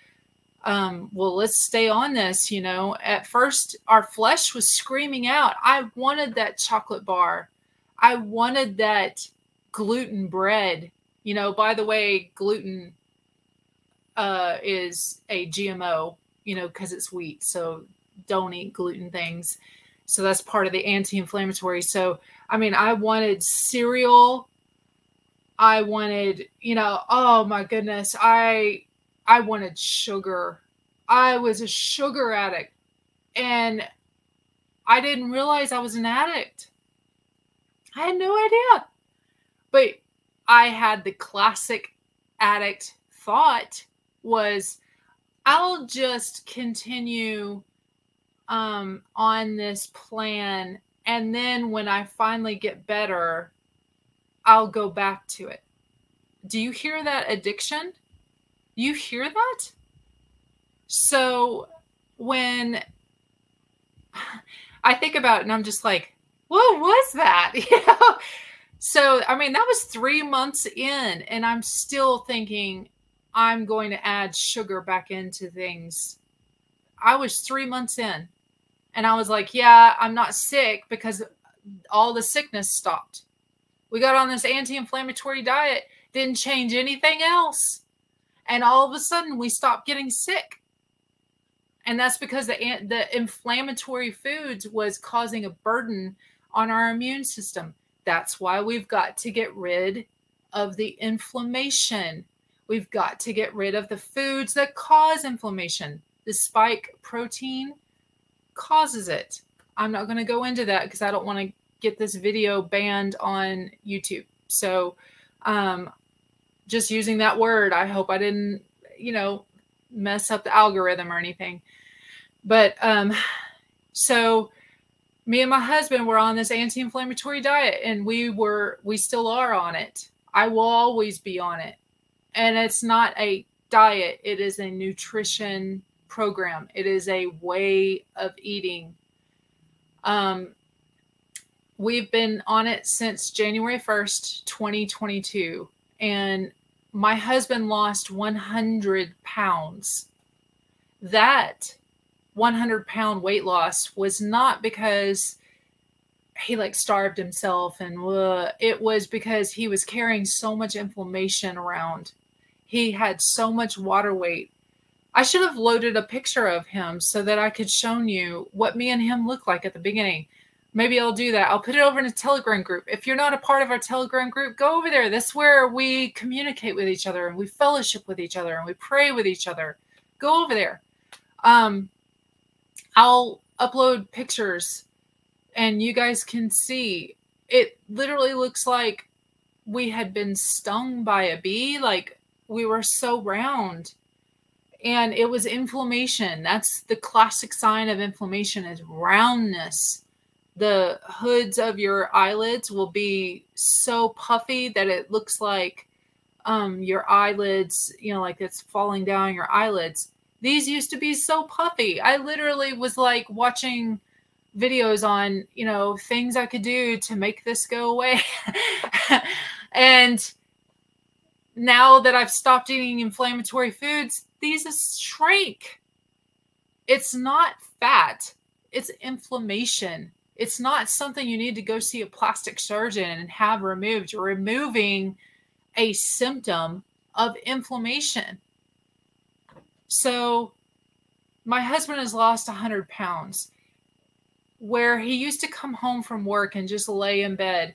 well, let's stay on this. You know, at first our flesh was screaming out. I wanted that chocolate bar. I wanted that gluten bread. You know, by the way, gluten is a GMO, you know, because it's wheat. So don't eat gluten things. So that's part of the anti-inflammatory. So, I mean, I wanted cereal. I wanted, you know, oh my goodness. I wanted sugar. I was a sugar addict, and I didn't realize I was an addict. I had no idea, but I had the classic addict thought was, I'll just continue on this plan. And then when I finally get better, I'll go back to it. Do you hear that addiction? You hear that? So when I think about it and I'm just like, what was that? You know? So, I mean, that was 3 months in, and I'm still thinking I'm going to add sugar back into things. I was 3 months in and I was like, yeah, I'm not sick because all the sickness stopped. We got on this anti-inflammatory diet, didn't change anything else. And all of a sudden we stopped getting sick. And that's because the inflammatory foods was causing a burden on our immune system. That's why we've got to get rid of the inflammation. We've got to get rid of the foods that cause inflammation. The spike protein causes it. I'm not going to go into that because I don't want to get this video banned on YouTube. So just using that word, I hope I didn't, mess up the algorithm or anything. But so me and my husband were on this anti-inflammatory diet, and we still are on it. I will always be on it. And it's not a diet. It is a nutrition program. It is a way of eating. We've been on it since January 1st, 2022. And my husband lost 100 pounds. That 100-pound weight loss was not because he starved himself, and it was because he was carrying so much inflammation around. He had so much water weight. I should have loaded a picture of him so that I could show you what me and him looked like at the beginning. Maybe I'll do that. I'll put it over in a Telegram group. If you're not a part of our Telegram group, go over there. That's where we communicate with each other, and we fellowship with each other, and we pray with each other. Go over there. I'll upload pictures and you guys can see. It literally looks like we had been stung by a bee. We were so round, and it was inflammation. That's the classic sign of inflammation is roundness. The hoods of your eyelids will be so puffy that it looks like your eyelids, like it's falling down your eyelids. These used to be so puffy. I literally was watching videos on, things I could do to make this go away. And now that I've stopped eating inflammatory foods, these shrink. It's not fat. It's inflammation. It's not something you need to go see a plastic surgeon and have removed. You're removing a symptom of inflammation. So my husband has lost 100 pounds, where he used to come home from work and just lay in bed.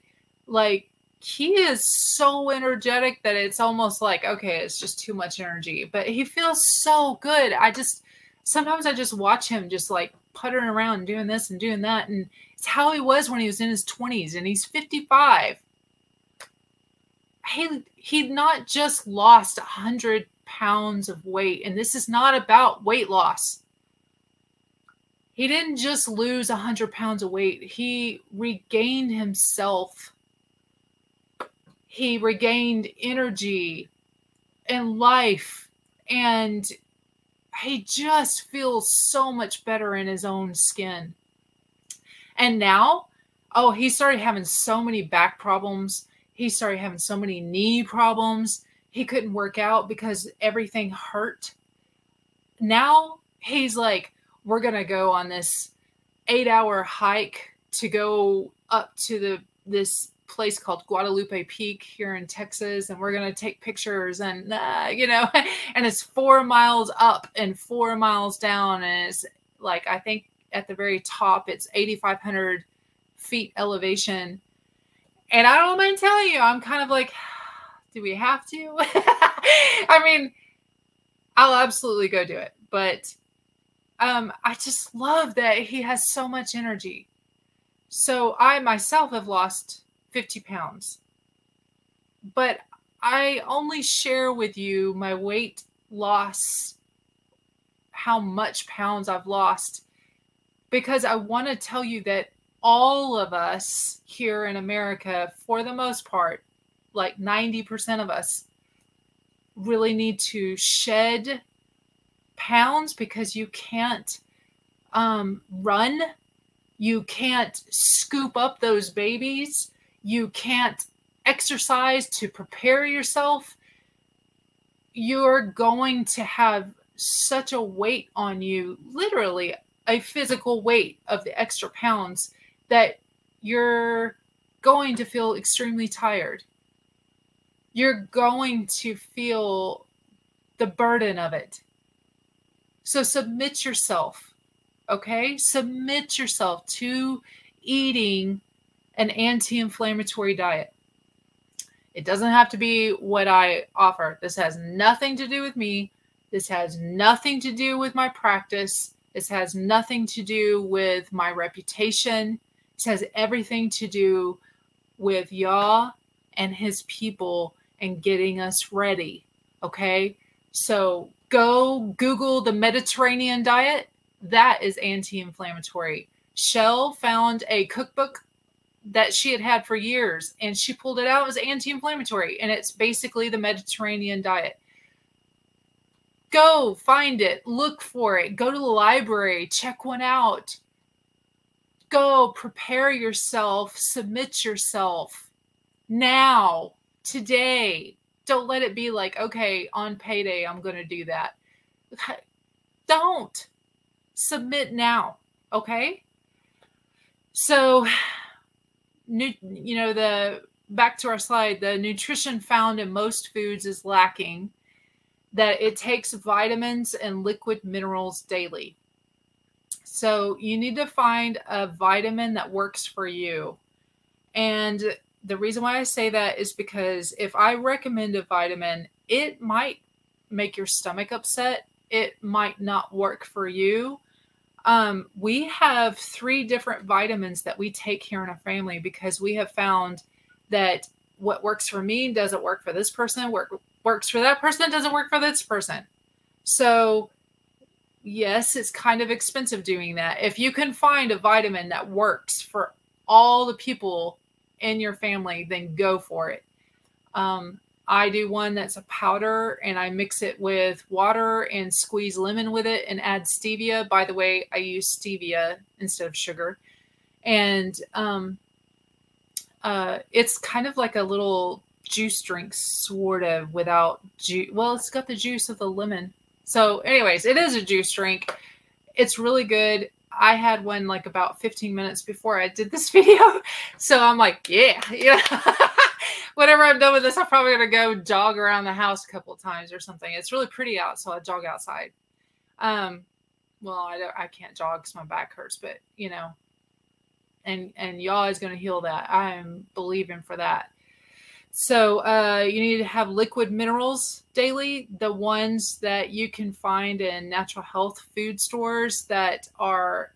He is so energetic that it's almost okay, it's just too much energy, but he feels so good. Sometimes I just watch him just puttering around and doing this and doing that. And it's how he was when he was in his 20s, and he's 55. He not just lost 100 pounds of weight. And this is not about weight loss. He didn't just lose 100 pounds of weight. He regained himself. He regained energy and life, and he just feels so much better in his own skin. And now, he started having so many back problems. He started having so many knee problems. He couldn't work out because everything hurt. Now he's we're going to go on this 8-hour hike to go up to this place called Guadalupe Peak here in Texas, and we're going to take pictures and, and it's 4 miles up and 4 miles down. And it's I think at the very top, it's 8,500 feet elevation. And I don't mind telling you, I'm kind of do we have to? I mean, I'll absolutely go do it. But I just love that he has so much energy. So I myself have lost 50 pounds. But I only share with you my weight loss, how much pounds I've lost, because I want to tell you that all of us here in America, for the most part, 90% of us really need to shed pounds because you can't run. You can't scoop up those babies. You can't exercise to prepare yourself. You're going to have such a weight on you, literally a physical weight of the extra pounds, that you're going to feel extremely tired. You're going to feel the burden of it. So submit yourself, okay? Submit yourself to eating an anti-inflammatory diet. It doesn't have to be what I offer. This has nothing to do with me. This has nothing to do with my practice. This has nothing to do with my reputation. This has everything to do with Yah and his people and getting us ready, okay? So go Google the Mediterranean diet. That is anti-inflammatory. Shell found a cookbook that she had had for years, and she pulled it out. It was anti-inflammatory, and it's basically the Mediterranean diet. Go find it. Look for it. Go to the library. Check one out. Go prepare yourself. Submit yourself now, today. Don't let it be like, okay, on payday, I'm going to do that. Don't. Submit now, okay? So, back to our slide, the nutrition found in most foods is lacking, that it takes vitamins and liquid minerals daily. So you need to find a vitamin that works for you. And the reason why I say that is because if I recommend a vitamin, it might make your stomach upset. It might not work for you. We have 3 different vitamins that we take here in our family because we have found that what works for me doesn't work for this person, works for that person, doesn't work for this person. So yes, it's kind of expensive doing that. If you can find a vitamin that works for all the people in your family, then go for it. I do one that's a powder, and I mix it with water and squeeze lemon with it and add stevia. By the way, I use stevia instead of sugar. And it's kind of like a little juice drink, sort of, without juice. Well, it's got the juice of the lemon. So anyways, it is a juice drink. It's really good. I had one like about 15 minutes before I did this video. So I'm like, yeah. Whenever I'm done with this, I'm probably going to go jog around the house a couple of times or something. It's really pretty out, so I jog outside. I can't jog because my back hurts, but, and Yah is going to heal that. I am believing for that. So you need to have liquid minerals daily, the ones that you can find in natural health food stores that are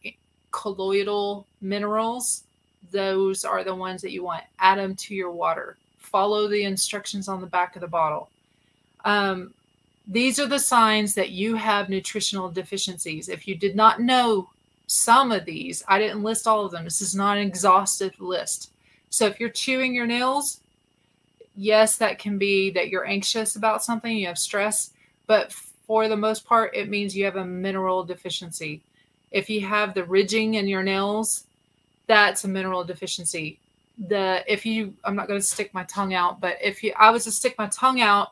colloidal minerals. Those are the ones that you want. Add them to your water. Follow the instructions on the back of the bottle. These are the signs that you have nutritional deficiencies. If you did not know some of these, I didn't list all of them. This is not an exhaustive list. So if you're chewing your nails, yes, that can be that you're anxious about something, you have stress, but for the most part, it means you have a mineral deficiency. If you have the ridging in your nails, that's a mineral deficiency. I'm not going to stick my tongue out, but I was to stick my tongue out,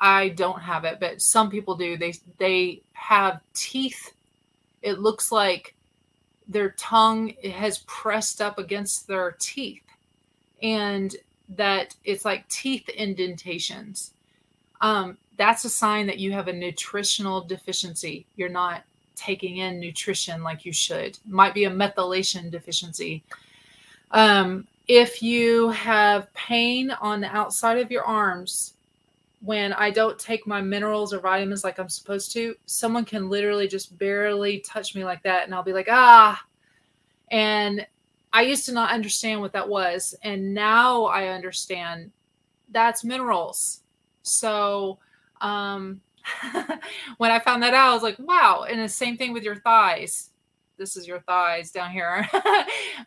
I don't have it, but some people do. They have teeth. It looks like their tongue has pressed up against their teeth, and that it's like teeth indentations. That's a sign that you have a nutritional deficiency. You're not taking in nutrition like you should. Might be a methylation deficiency. If you have pain on the outside of your arms, when I don't take my minerals or vitamins like I'm supposed to, someone can literally just barely touch me like that. And I'll be like, ah. And I used to not understand what that was. And now I understand that's minerals. So, when I found that out, I was like, wow. And the same thing with your thighs. This is your thighs down here.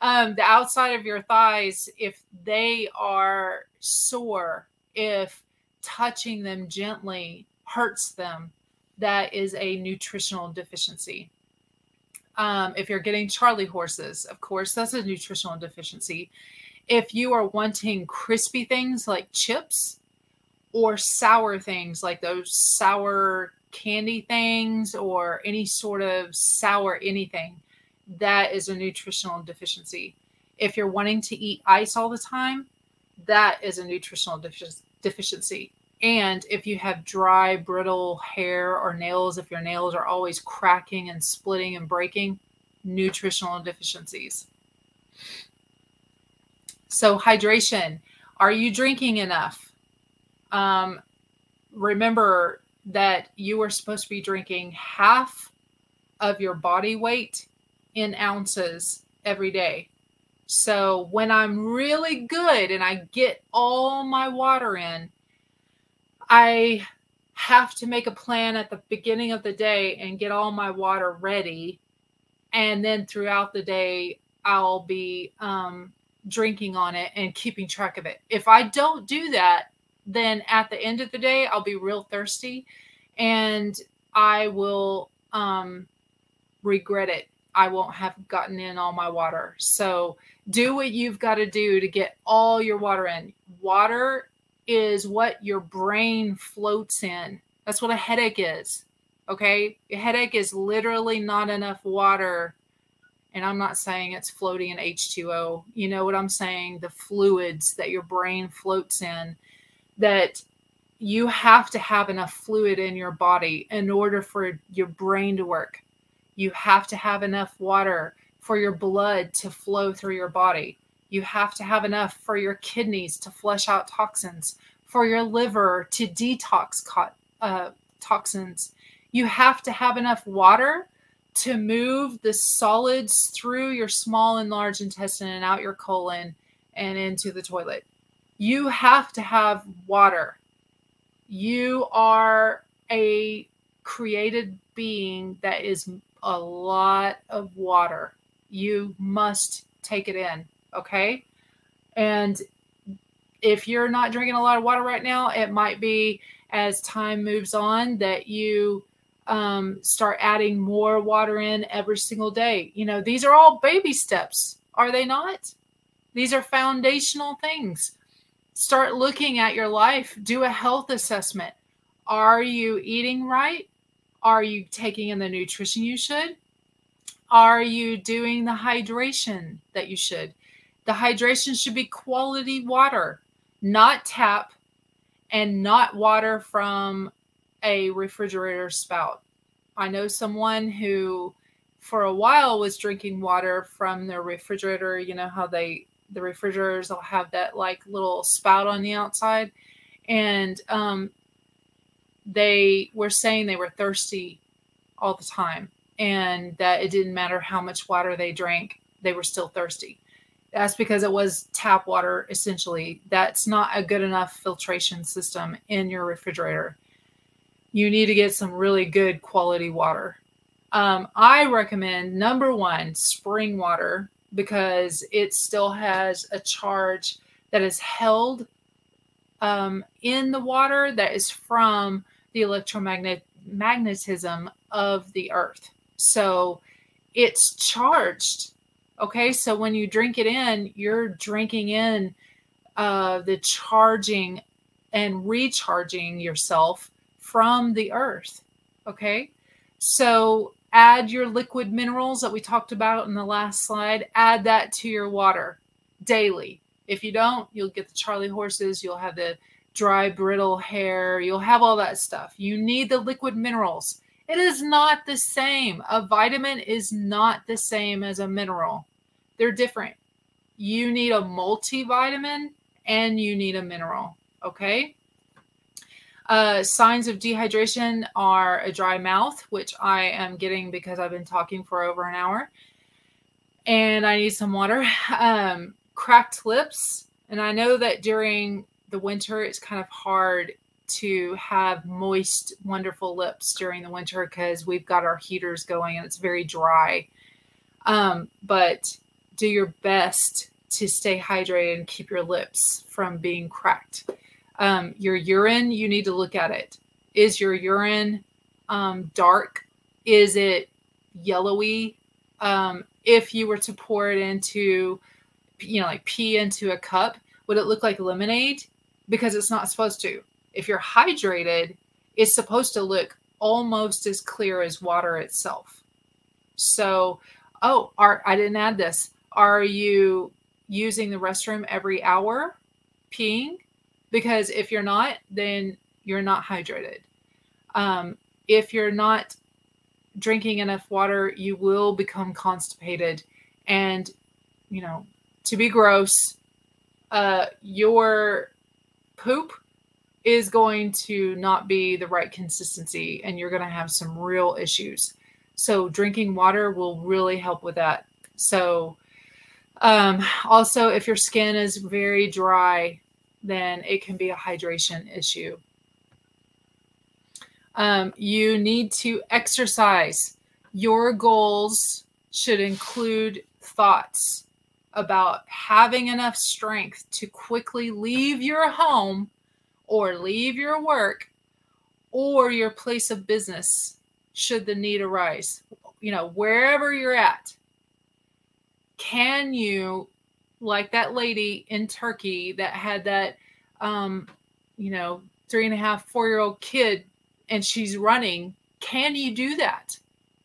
The outside of your thighs, if they are sore, if touching them gently hurts them, that is a nutritional deficiency. If you're getting Charley horses, of course, that's a nutritional deficiency. If you are wanting crispy things like chips or sour things like those sour candy things or any sort of sour anything, that is a nutritional deficiency. If you're wanting to eat ice all the time, that is a nutritional deficiency. And if you have dry, brittle hair or nails, if your nails are always cracking and splitting and breaking, nutritional deficiencies. So hydration. Are you drinking enough? Remember that you are supposed to be drinking half of your body weight in ounces every day. So when I'm really good and I get all my water in, I have to make a plan at the beginning of the day and get all my water ready. And then throughout the day, I'll be drinking on it and keeping track of it. If I don't do that, then at the end of the day, I'll be real thirsty and I will regret it. I won't have gotten in all my water. So do what you've got to do to get all your water in. Water is what your brain floats in. That's what a headache is. Okay? A headache is literally not enough water. And I'm not saying it's floating in H2O. You know what I'm saying? The fluids that your brain floats in, that you have to have enough fluid in your body in order for your brain to work. You have to have enough water for your blood to flow through your body. You have to have enough for your kidneys to flush out toxins, for your liver to detox toxins. You have to have enough water to move the solids through your small and large intestine and out your colon and into the toilet. You have to have water. You are a created being that is a lot of water. You must take it in. Okay. And if you're not drinking a lot of water right now, it might be as time moves on that you start adding more water in every single day. You know, these are all baby steps, are they not? These are foundational things. Start looking at your life. Do a health assessment. Are you eating right? Are you taking in the nutrition you should? Are you doing the hydration that you should? The hydration should be quality water, not tap and not water from a refrigerator spout. I know someone who for a while was drinking water from their refrigerator. You know how the refrigerators will have that like little spout on the outside. And they were saying they were thirsty all the time and that it didn't matter how much water they drank, they were still thirsty. That's because it was tap water, essentially. That's not a good enough filtration system in your refrigerator. You need to get some really good quality water. I recommend, number one, spring water, because it still has a charge that is held in the water that is from the magnetism of the earth. So it's charged. Okay, so when you drink it in, you're drinking in the charging and recharging yourself from the earth. Okay, so add your liquid minerals that we talked about in the last slide. Add that to your water daily. If you don't, you'll get the Charley horses. You'll have the dry, brittle hair. You'll have all that stuff. You need the liquid minerals. It is not the same. A vitamin is not the same as a mineral. They're different. You need a multivitamin and you need a mineral. Okay. Signs of dehydration are a dry mouth, which I am getting because I've been talking for over an hour and I need some water. Cracked lips. And I know that during the winter, it's kind of hard to have moist, wonderful lips during the winter because we've got our heaters going and it's very dry. But do your best to stay hydrated and keep your lips from being cracked. Your urine, you need to look at it. Is your urine dark? Is it yellowy? If you were to pour it into, like pee into a cup, would it look like lemonade? Because it's not supposed to. If you're hydrated, it's supposed to look almost as clear as water itself. So, I didn't add this. Are you using the restroom every hour, peeing? Because if you're not, then you're not hydrated. If you're not drinking enough water, you will become constipated. And, to be gross, your poop is going to not be the right consistency, and you're going to have some real issues. So drinking water will really help with that. So also, if your skin is very dry, then it can be a hydration issue. You need to exercise. Your goals should include thoughts about having enough strength to quickly leave your home or leave your work or your place of business should the need arise. Wherever you're at, can you, like that lady in Turkey that had that, 3.5, 4-year-old kid, and she's running, can you do that?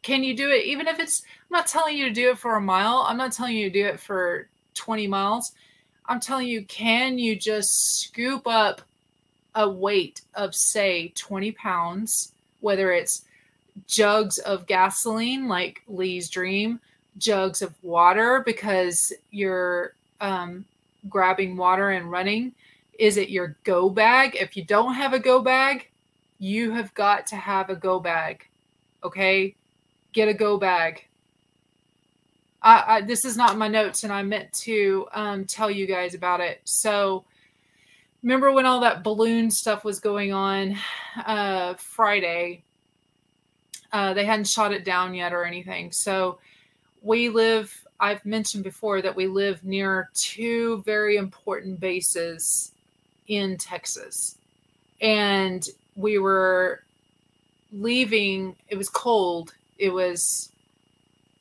Can you do it? Even if I'm not telling you to do it for a mile. I'm not telling you to do it for 20 miles. I'm telling you, can you just scoop up a weight of, say, 20 pounds, whether it's jugs of gasoline, like Lee's Dream, jugs of water because you're grabbing water and running? Is it your go bag? If you don't have a go bag, you have got to have a go bag. Okay? Get a go bag. This is not my notes, and I meant to tell you guys about it. So remember when all that balloon stuff was going on Friday? They hadn't shot it down yet or anything. So I've mentioned before that we live near two very important bases in Texas. And we were leaving. It was cold. It was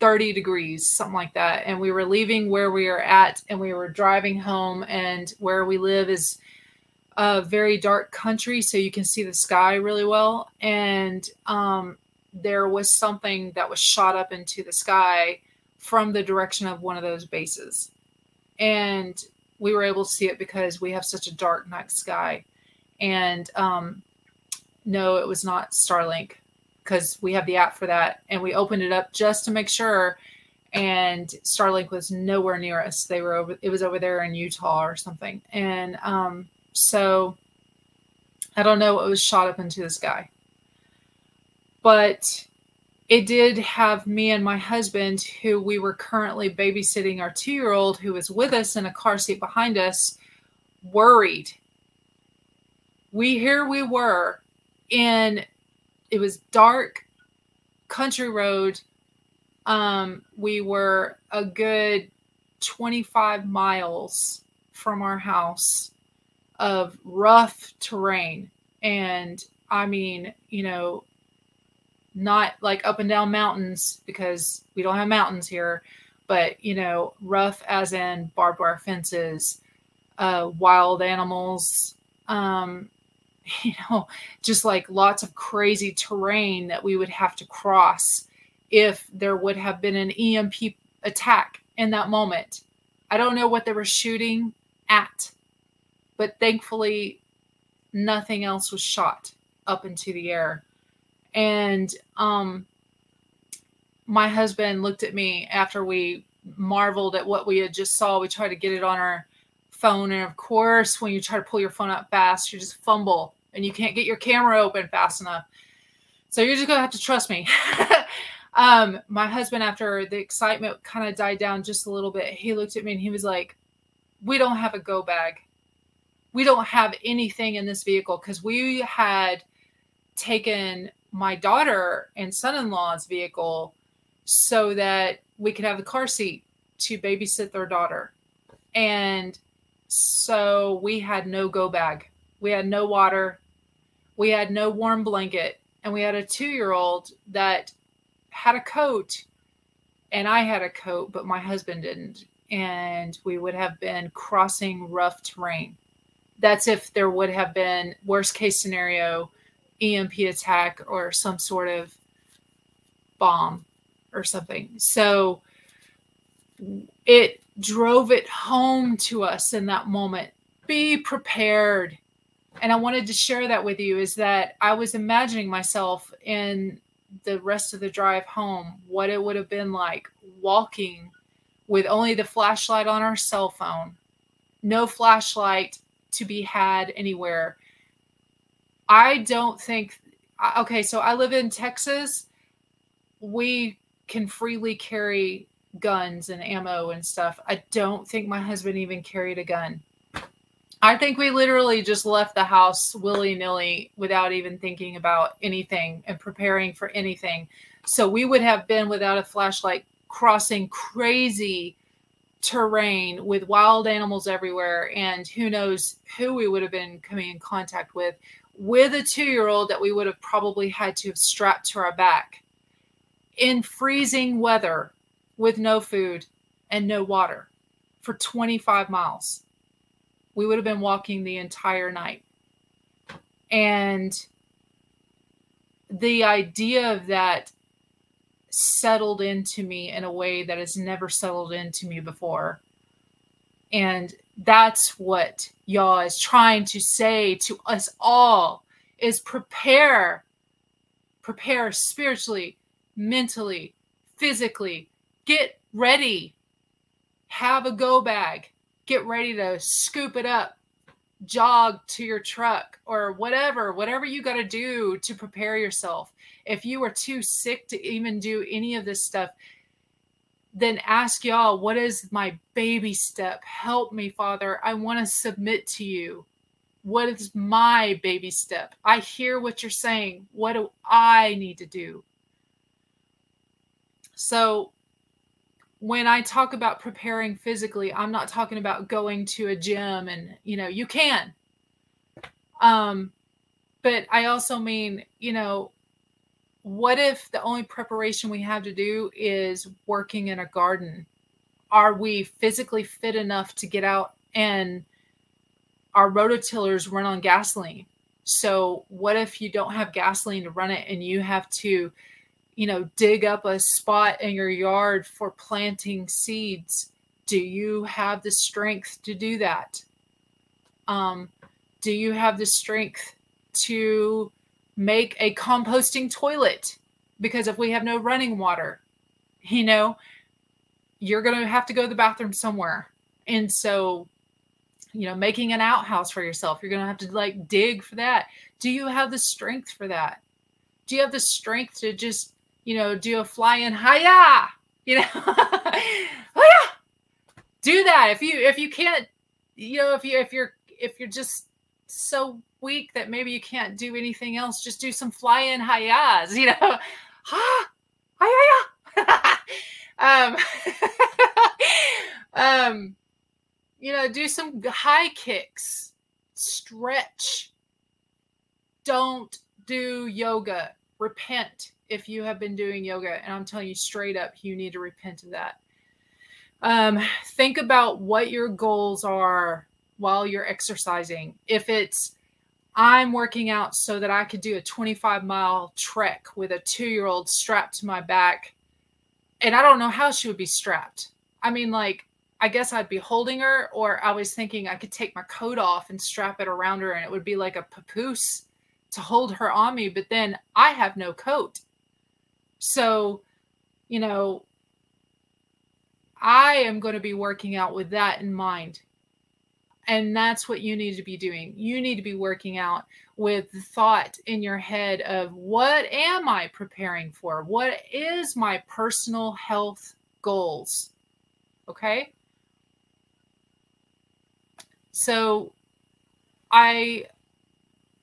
30 degrees, something like that. And we were leaving where we are at, and we were driving home. And where we live is a very dark country, so you can see the sky really well. And there was something that was shot up into the sky from the direction of one of those bases. And we were able to see it because we have such a dark night sky. And no, it was not Starlink, because we have the app for that. And we opened it up just to make sure. And Starlink was nowhere near us. It was over there in Utah or something. And so I don't know what was shot up into the sky. But it did have me and my husband, who we were currently babysitting our 2-year-old who was with us in a car seat behind us, worried. We were in, it was dark country road. We were a good 25 miles from our house of rough terrain. And I mean, not like up and down mountains, because we don't have mountains here, but, rough as in barbed wire fences, wild animals, just like lots of crazy terrain that we would have to cross if there would have been an EMP attack in that moment. I don't know what they were shooting at, but thankfully nothing else was shot up into the air. And my husband looked at me after we marveled at what we had just saw. We tried to get it on our phone. And of course, when you try to pull your phone up fast, you just fumble. And you can't get your camera open fast enough. So you're just going to have to trust me. My husband, after the excitement kind of died down just a little bit, he looked at me and he was like, we don't have a go bag. We don't have anything in this vehicle, because we had taken my daughter and son-in-law's vehicle so that we could have the car seat to babysit their daughter. And so we had no go bag. We had no water. We had no warm blanket. And we had a 2-year-old that had a coat. And I had a coat, but my husband didn't. And we would have been crossing rough terrain. That's if there would have been, worst case scenario, EMP attack or some sort of bomb or something. So it drove it home to us in that moment. Be prepared. And I wanted to share that with you, is that I was imagining myself in the rest of the drive home, what it would have been like walking with only the flashlight on our cell phone, no flashlight to be had anywhere. I don't think, okay, so I live in Texas. We can freely carry guns and ammo and stuff. I don't think my husband even carried a gun. I think we literally just left the house willy-nilly without even thinking about anything and preparing for anything. So we would have been without a flashlight crossing crazy terrain with wild animals everywhere. And who knows who we would have been coming in contact with a 2-year-old that we would have probably had to have strapped to our back in freezing weather with no food and no water for 25 miles. We would have been walking the entire night. And the idea of that settled into me in a way that has never settled into me before. And that's what Yah is trying to say to us all, is prepare spiritually, mentally, physically, get ready, have a go bag, get ready to scoop it up, jog to your truck or whatever you got to do to prepare yourself. If you are too sick to even do any of this stuff, then ask y'all, what is my baby step? Help me, Father. I want to submit to you. What is my baby step? I hear what you're saying. What do I need to do? So when I talk about preparing physically, I'm not talking about going to a gym and, you can. But I also mean, what if the only preparation we have to do is working in a garden? Are we physically fit enough to get out, and our rototillers run on gasoline? So what if you don't have gasoline to run it and you have to dig up a spot in your yard for planting seeds? Do you have the strength to do that? Do you have the strength to make a composting toilet? Because if we have no running water, you're going to have to go to the bathroom somewhere. And so, making an outhouse for yourself, you're going to have to dig for that. Do you have the strength for that? Do you have the strength to just do a fly-in hi-yah? Do that. If you can't, if you're just so weak that maybe you can't do anything else, just do some fly-in hi-yahs, ha, hi-yah. Do some high kicks, stretch. Don't do yoga. Repent. If you have been doing yoga, and I'm telling you straight up, you need to repent of that. Think about what your goals are while you're exercising. If it's, I'm working out so that I could do a 25-mile trek with a 2-year-old strapped to my back, and I don't know how she would be strapped. I mean, I guess I'd be holding her, or I was thinking I could take my coat off and strap it around her, and it would be like a papoose to hold her on me, but then I have no coat. So, I am going to be working out with that in mind. And that's what you need to be doing. You need to be working out with the thought in your head of, what am I preparing for? What is my personal health goals? Okay. So I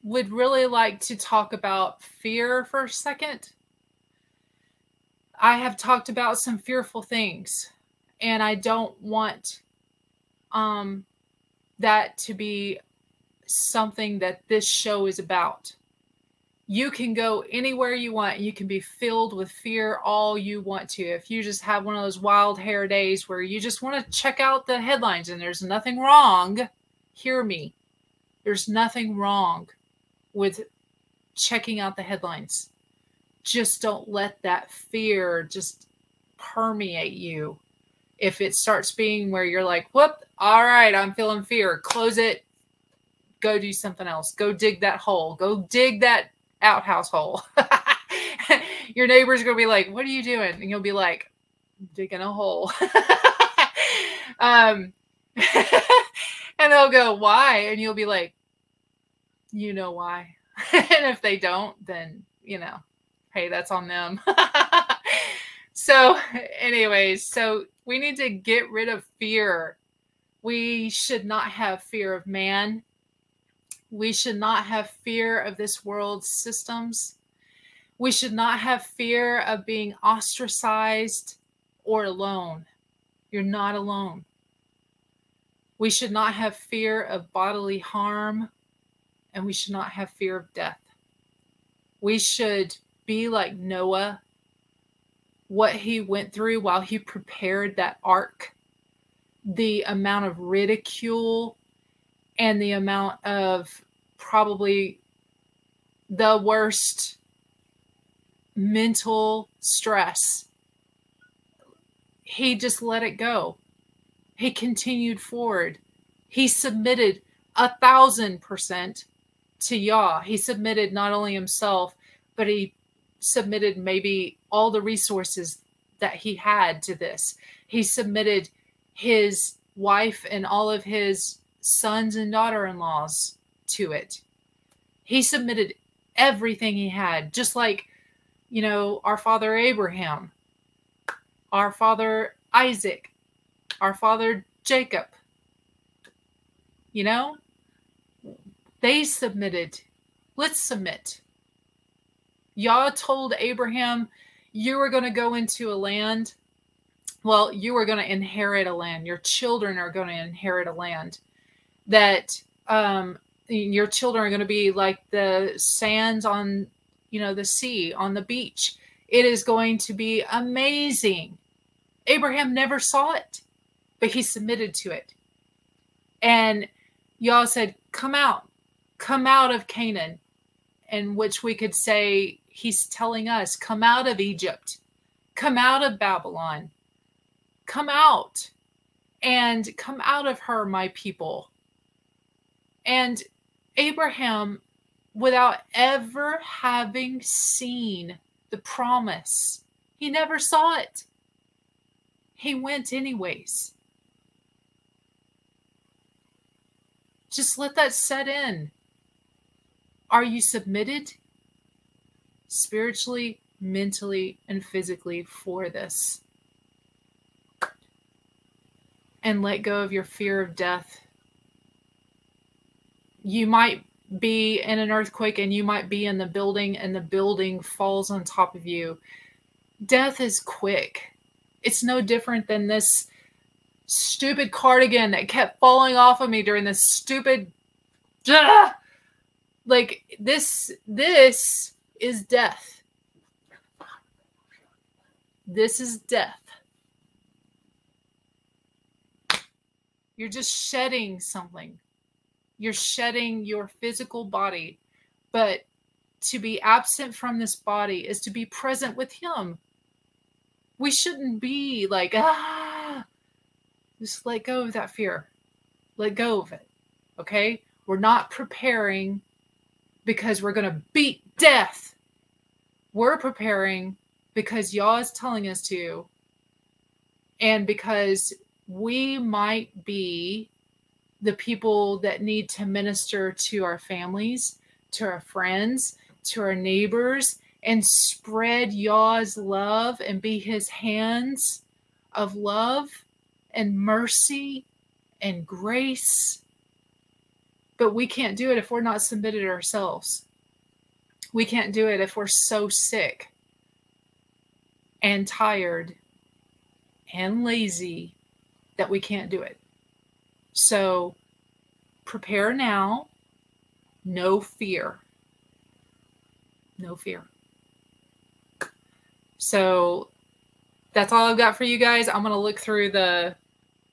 would really like to talk about fear for a second. I have talked about some fearful things, and I don't want that to be something that this show is about. You can go anywhere you want. You can be filled with fear all you want to. If you just have one of those wild hair days where you just want to check out the headlines and there's nothing wrong, hear me. There's nothing wrong with checking out the headlines. Just don't let that fear just permeate you. If it starts being where you're like, whoop, all right, I'm feeling fear. Close it. Go do something else. Go dig that hole. Go dig that outhouse hole. Your neighbor's going to be like, what are you doing? And you'll be like, I'm digging a hole. And they'll go, why? And you'll be like, you know why. And if they don't, then, you know, hey, that's on them. So anyways, so we need to get rid of fear. We should not have fear of man. We should not have fear of this world's systems. We should not have fear of being ostracized or alone. You're not alone. We should not have fear of bodily harm, and we should not have fear of death. We should be like Noah, what he went through while he prepared that ark, the amount of ridicule and the amount of probably the worst mental stress. He just let it go. He continued forward. He submitted 1,000% to Yah. He submitted not only himself, but he submitted maybe all the resources that he had to this. He submitted his wife and all of his sons and daughter-in-laws to it. He submitted everything he had, just like, you know, our father Abraham, our father Isaac, our father Jacob. You know, they submitted. Let's submit. Yah told Abraham, you are going to go into a land. Well, you are going to inherit a land. Your children are going to inherit a land. That your children are going to be like the sands on, you know, the sea, on the beach. It is going to be amazing. Abraham never saw it, but he submitted to it. And Yah said, come out of Canaan. In which we could say, he's telling us, come out of Egypt, come out of Babylon, come out and come out of her, my people. And Abraham, without ever having seen the promise, he never saw it. He went anyways. Just let that set in. Are you submitted spiritually, mentally, and physically for this? And let go of your fear of death. You might be in an earthquake and you might be in the building and the building falls on top of you. Death is quick. It's no different than this stupid cardigan that kept falling off of me during this stupid... Like this is death. This is death. You're just shedding something. You're shedding your physical body, but to be absent from this body is to be present with him. We shouldn't be like, just let go of that fear. Let go of it. Okay? We're not preparing because we're going to beat death. We're preparing because Yah is telling us to, and because we might be the people that need to minister to our families, to our friends, to our neighbors, and spread Yah's love and be his hands of love and mercy and grace. But we can't do it if we're not submitted ourselves. We can't do it if we're so sick and tired and lazy that we can't do it. So prepare now No fear. No fear. So that's all I've got for you guys. I'm going to look through the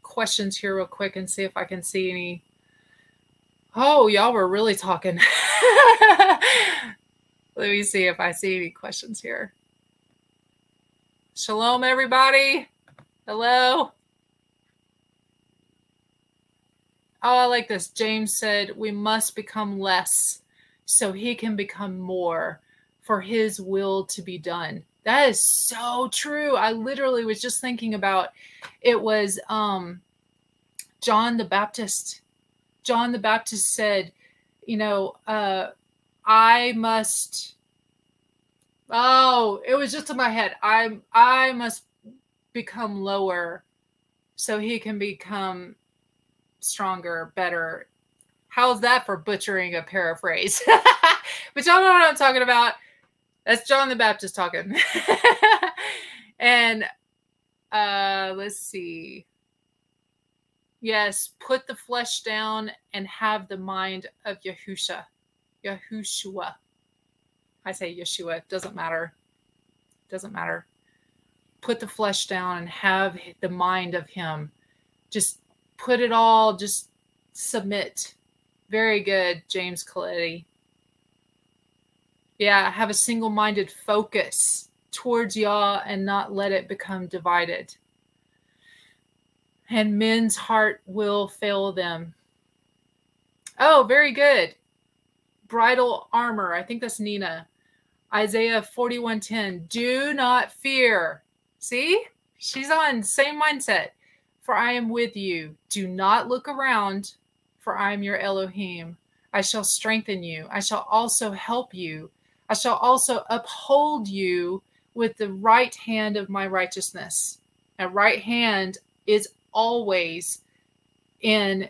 questions here real quick and see if I can see any. Oh, y'all were really talking. Let me see if I see any questions here. Shalom, everybody. Hello. Oh, I like this. James said, we must become less so he can become more for his will to be done. That is so true. I literally was just thinking about, it was John the Baptist. John the Baptist said, you know, it was just in my head. I must become lower so he can become stronger, better. How's that for butchering a paraphrase? But y'all know what I'm talking about. That's John the Baptist talking. And let's see. Yes, put the flesh down and have the mind of Yahusha. Yahushua. I say Yeshua. It doesn't matter. It doesn't matter. Put the flesh down and have the mind of him. Just put it all. Just submit. Very good, James Coletti. Yeah, have a single-minded focus towards Yah and not let it become divided. And men's heart will fail them. Oh, very good. Bridal armor. I think that's Nina. Isaiah 41:10. Do not fear. See? She's on same mindset. For I am with you. Do not look around, for I am your Elohim. I shall strengthen you. I shall also help you. I shall also uphold you with the right hand of my righteousness. A right hand is always, in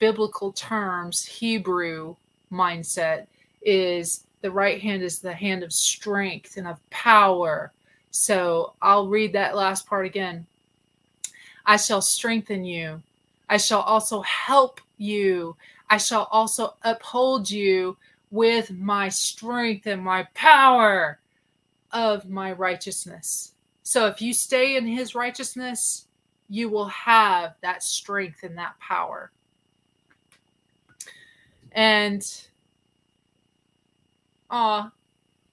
biblical terms, Hebrew mindset, is the right hand is the hand of strength and of power. So I'll read that last part again. I shall strengthen you. I shall also help you. I shall also uphold you with my strength and my power of my righteousness. So if you stay in his righteousness, you will have that strength and that power. And,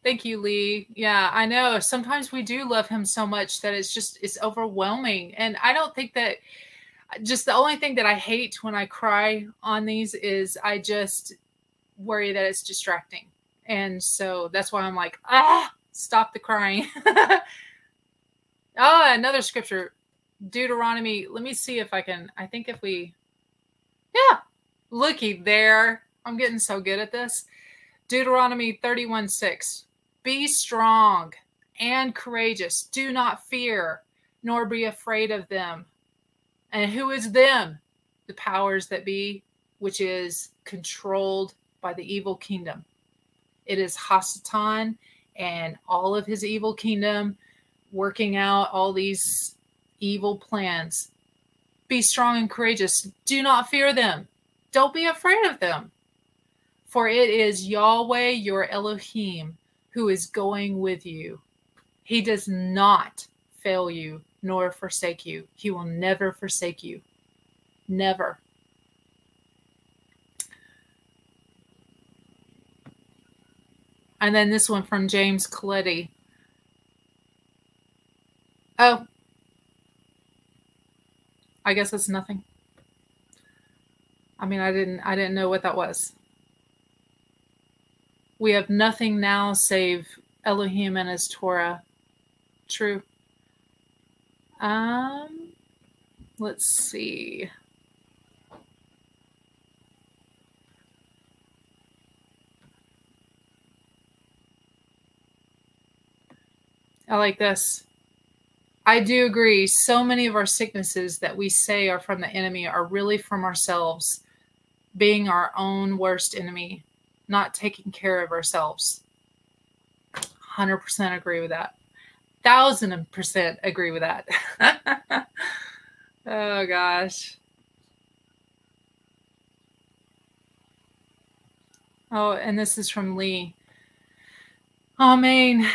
thank you, Lee. Yeah, I know. Sometimes we do love him so much that it's overwhelming. And I don't think that, just the only thing that I hate when I cry on these is I just worry that it's distracting. And so that's why I'm like, stop the crying. Another scripture, Deuteronomy. Let me see if I can, looky there. I'm getting so good at this. Deuteronomy 31:6. Be strong and courageous. Do not fear, nor be afraid of them. And who is them? The powers that be, which is controlled by the evil kingdom. It is Hasatan and all of his evil kingdom working out all these evil plans. Be strong and courageous. Do not fear them. Don't be afraid of them. For it is Yahweh, your Elohim, who is going with you. He does not fail you nor forsake you. He will never forsake you. Never. And then this one from James Coletti. Oh, I guess that's nothing. I mean, I didn't know what that was. We have nothing now save Elohim and his Torah. True. Let's see. I like this. I do agree. So many of our sicknesses that we say are from the enemy are really from ourselves, being our own worst enemy, not taking care of ourselves. 100% agree with that. 1000% agree with that. Oh, gosh. Oh, and this is from Lee. Amen.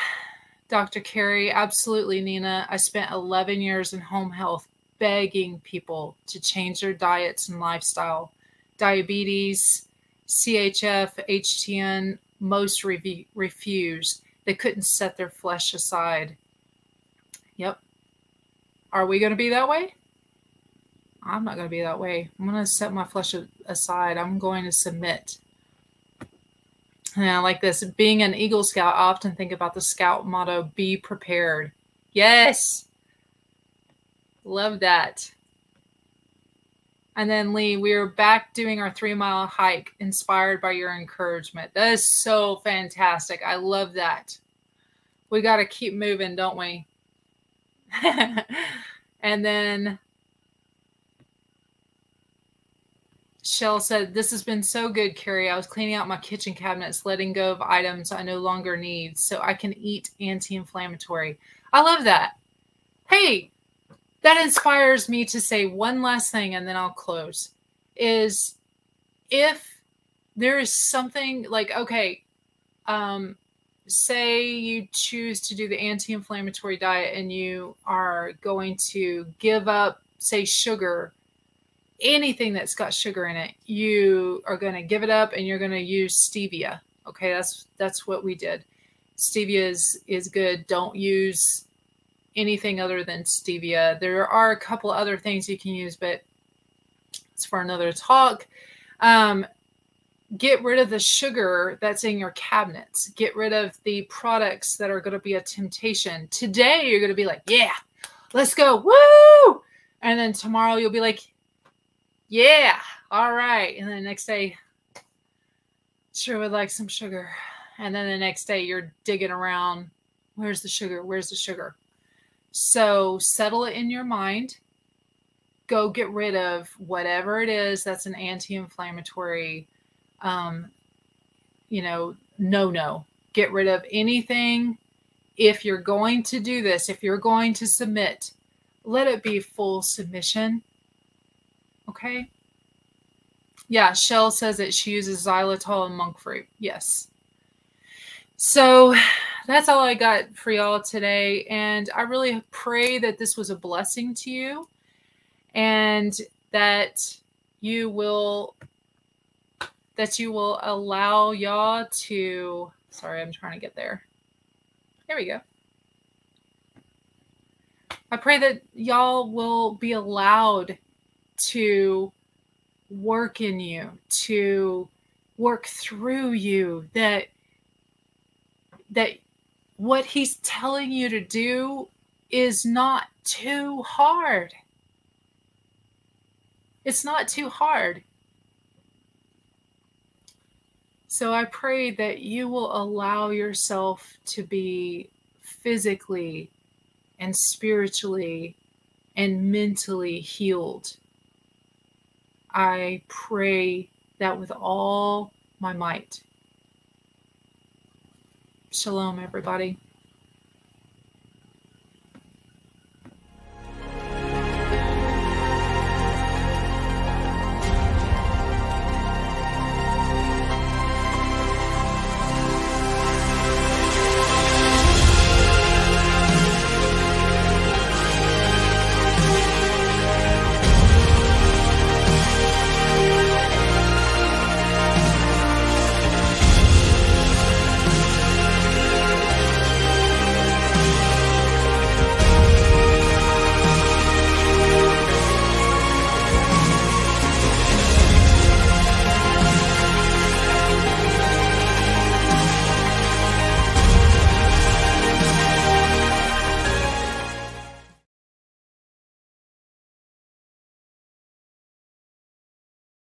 Dr. Carrie, absolutely, Nina. I spent 11 years in home health begging people to change their diets and lifestyle. Diabetes, CHF, HTN, most refused. They couldn't set their flesh aside. Yep. Are we going to be that way? I'm not going to be that way. I'm going to set my flesh aside. I'm going to submit. Yeah, like this. Being an Eagle Scout, I often think about the Scout motto, be prepared. Yes. Love that. And then Lee, we are back doing our 3-mile hike inspired by your encouragement. That is so fantastic. I love that. We got to keep moving, don't we? And then Shell said, this has been so good, Carrie. I was cleaning out my kitchen cabinets, letting go of items I no longer need so I can eat anti-inflammatory. I love that. Hey, that inspires me to say one last thing, and then I'll close, is if there is something like, okay, say you choose to do the anti-inflammatory diet and you are going to give up, say, sugar, anything that's got sugar in it, you are going to give it up and you're going to use stevia. Okay, that's what we did. Stevia is good. Don't use anything other than stevia. There are a couple other things you can use, but it's for another talk. Get rid of the sugar that's in your cabinets. Get rid of the products that are going to be a temptation. Today, you're going to be like, yeah, let's go. Woo! And then tomorrow you'll be like, yeah, all right. And then the next day, sure would like some sugar. And then the next day you're digging around. Where's the sugar? Where's the sugar? So settle it in your mind. Go get rid of whatever it is that's an anti-inflammatory, no. Get rid of anything. If you're going to do this, if you're going to submit, let it be full submission. Okay. Yeah. Shell says that she uses xylitol and monk fruit. Yes. So that's all I got for y'all today. And I really pray that this was a blessing to you and that you will allow y'all to, sorry, I'm trying to get there. There we go. I pray that y'all will be allowed to work in you, to work through you, that what he's telling you to do is not too hard. It's not too hard. So I pray that you will allow yourself to be physically and spiritually and mentally healed. I pray that with all my might. Shalom, everybody.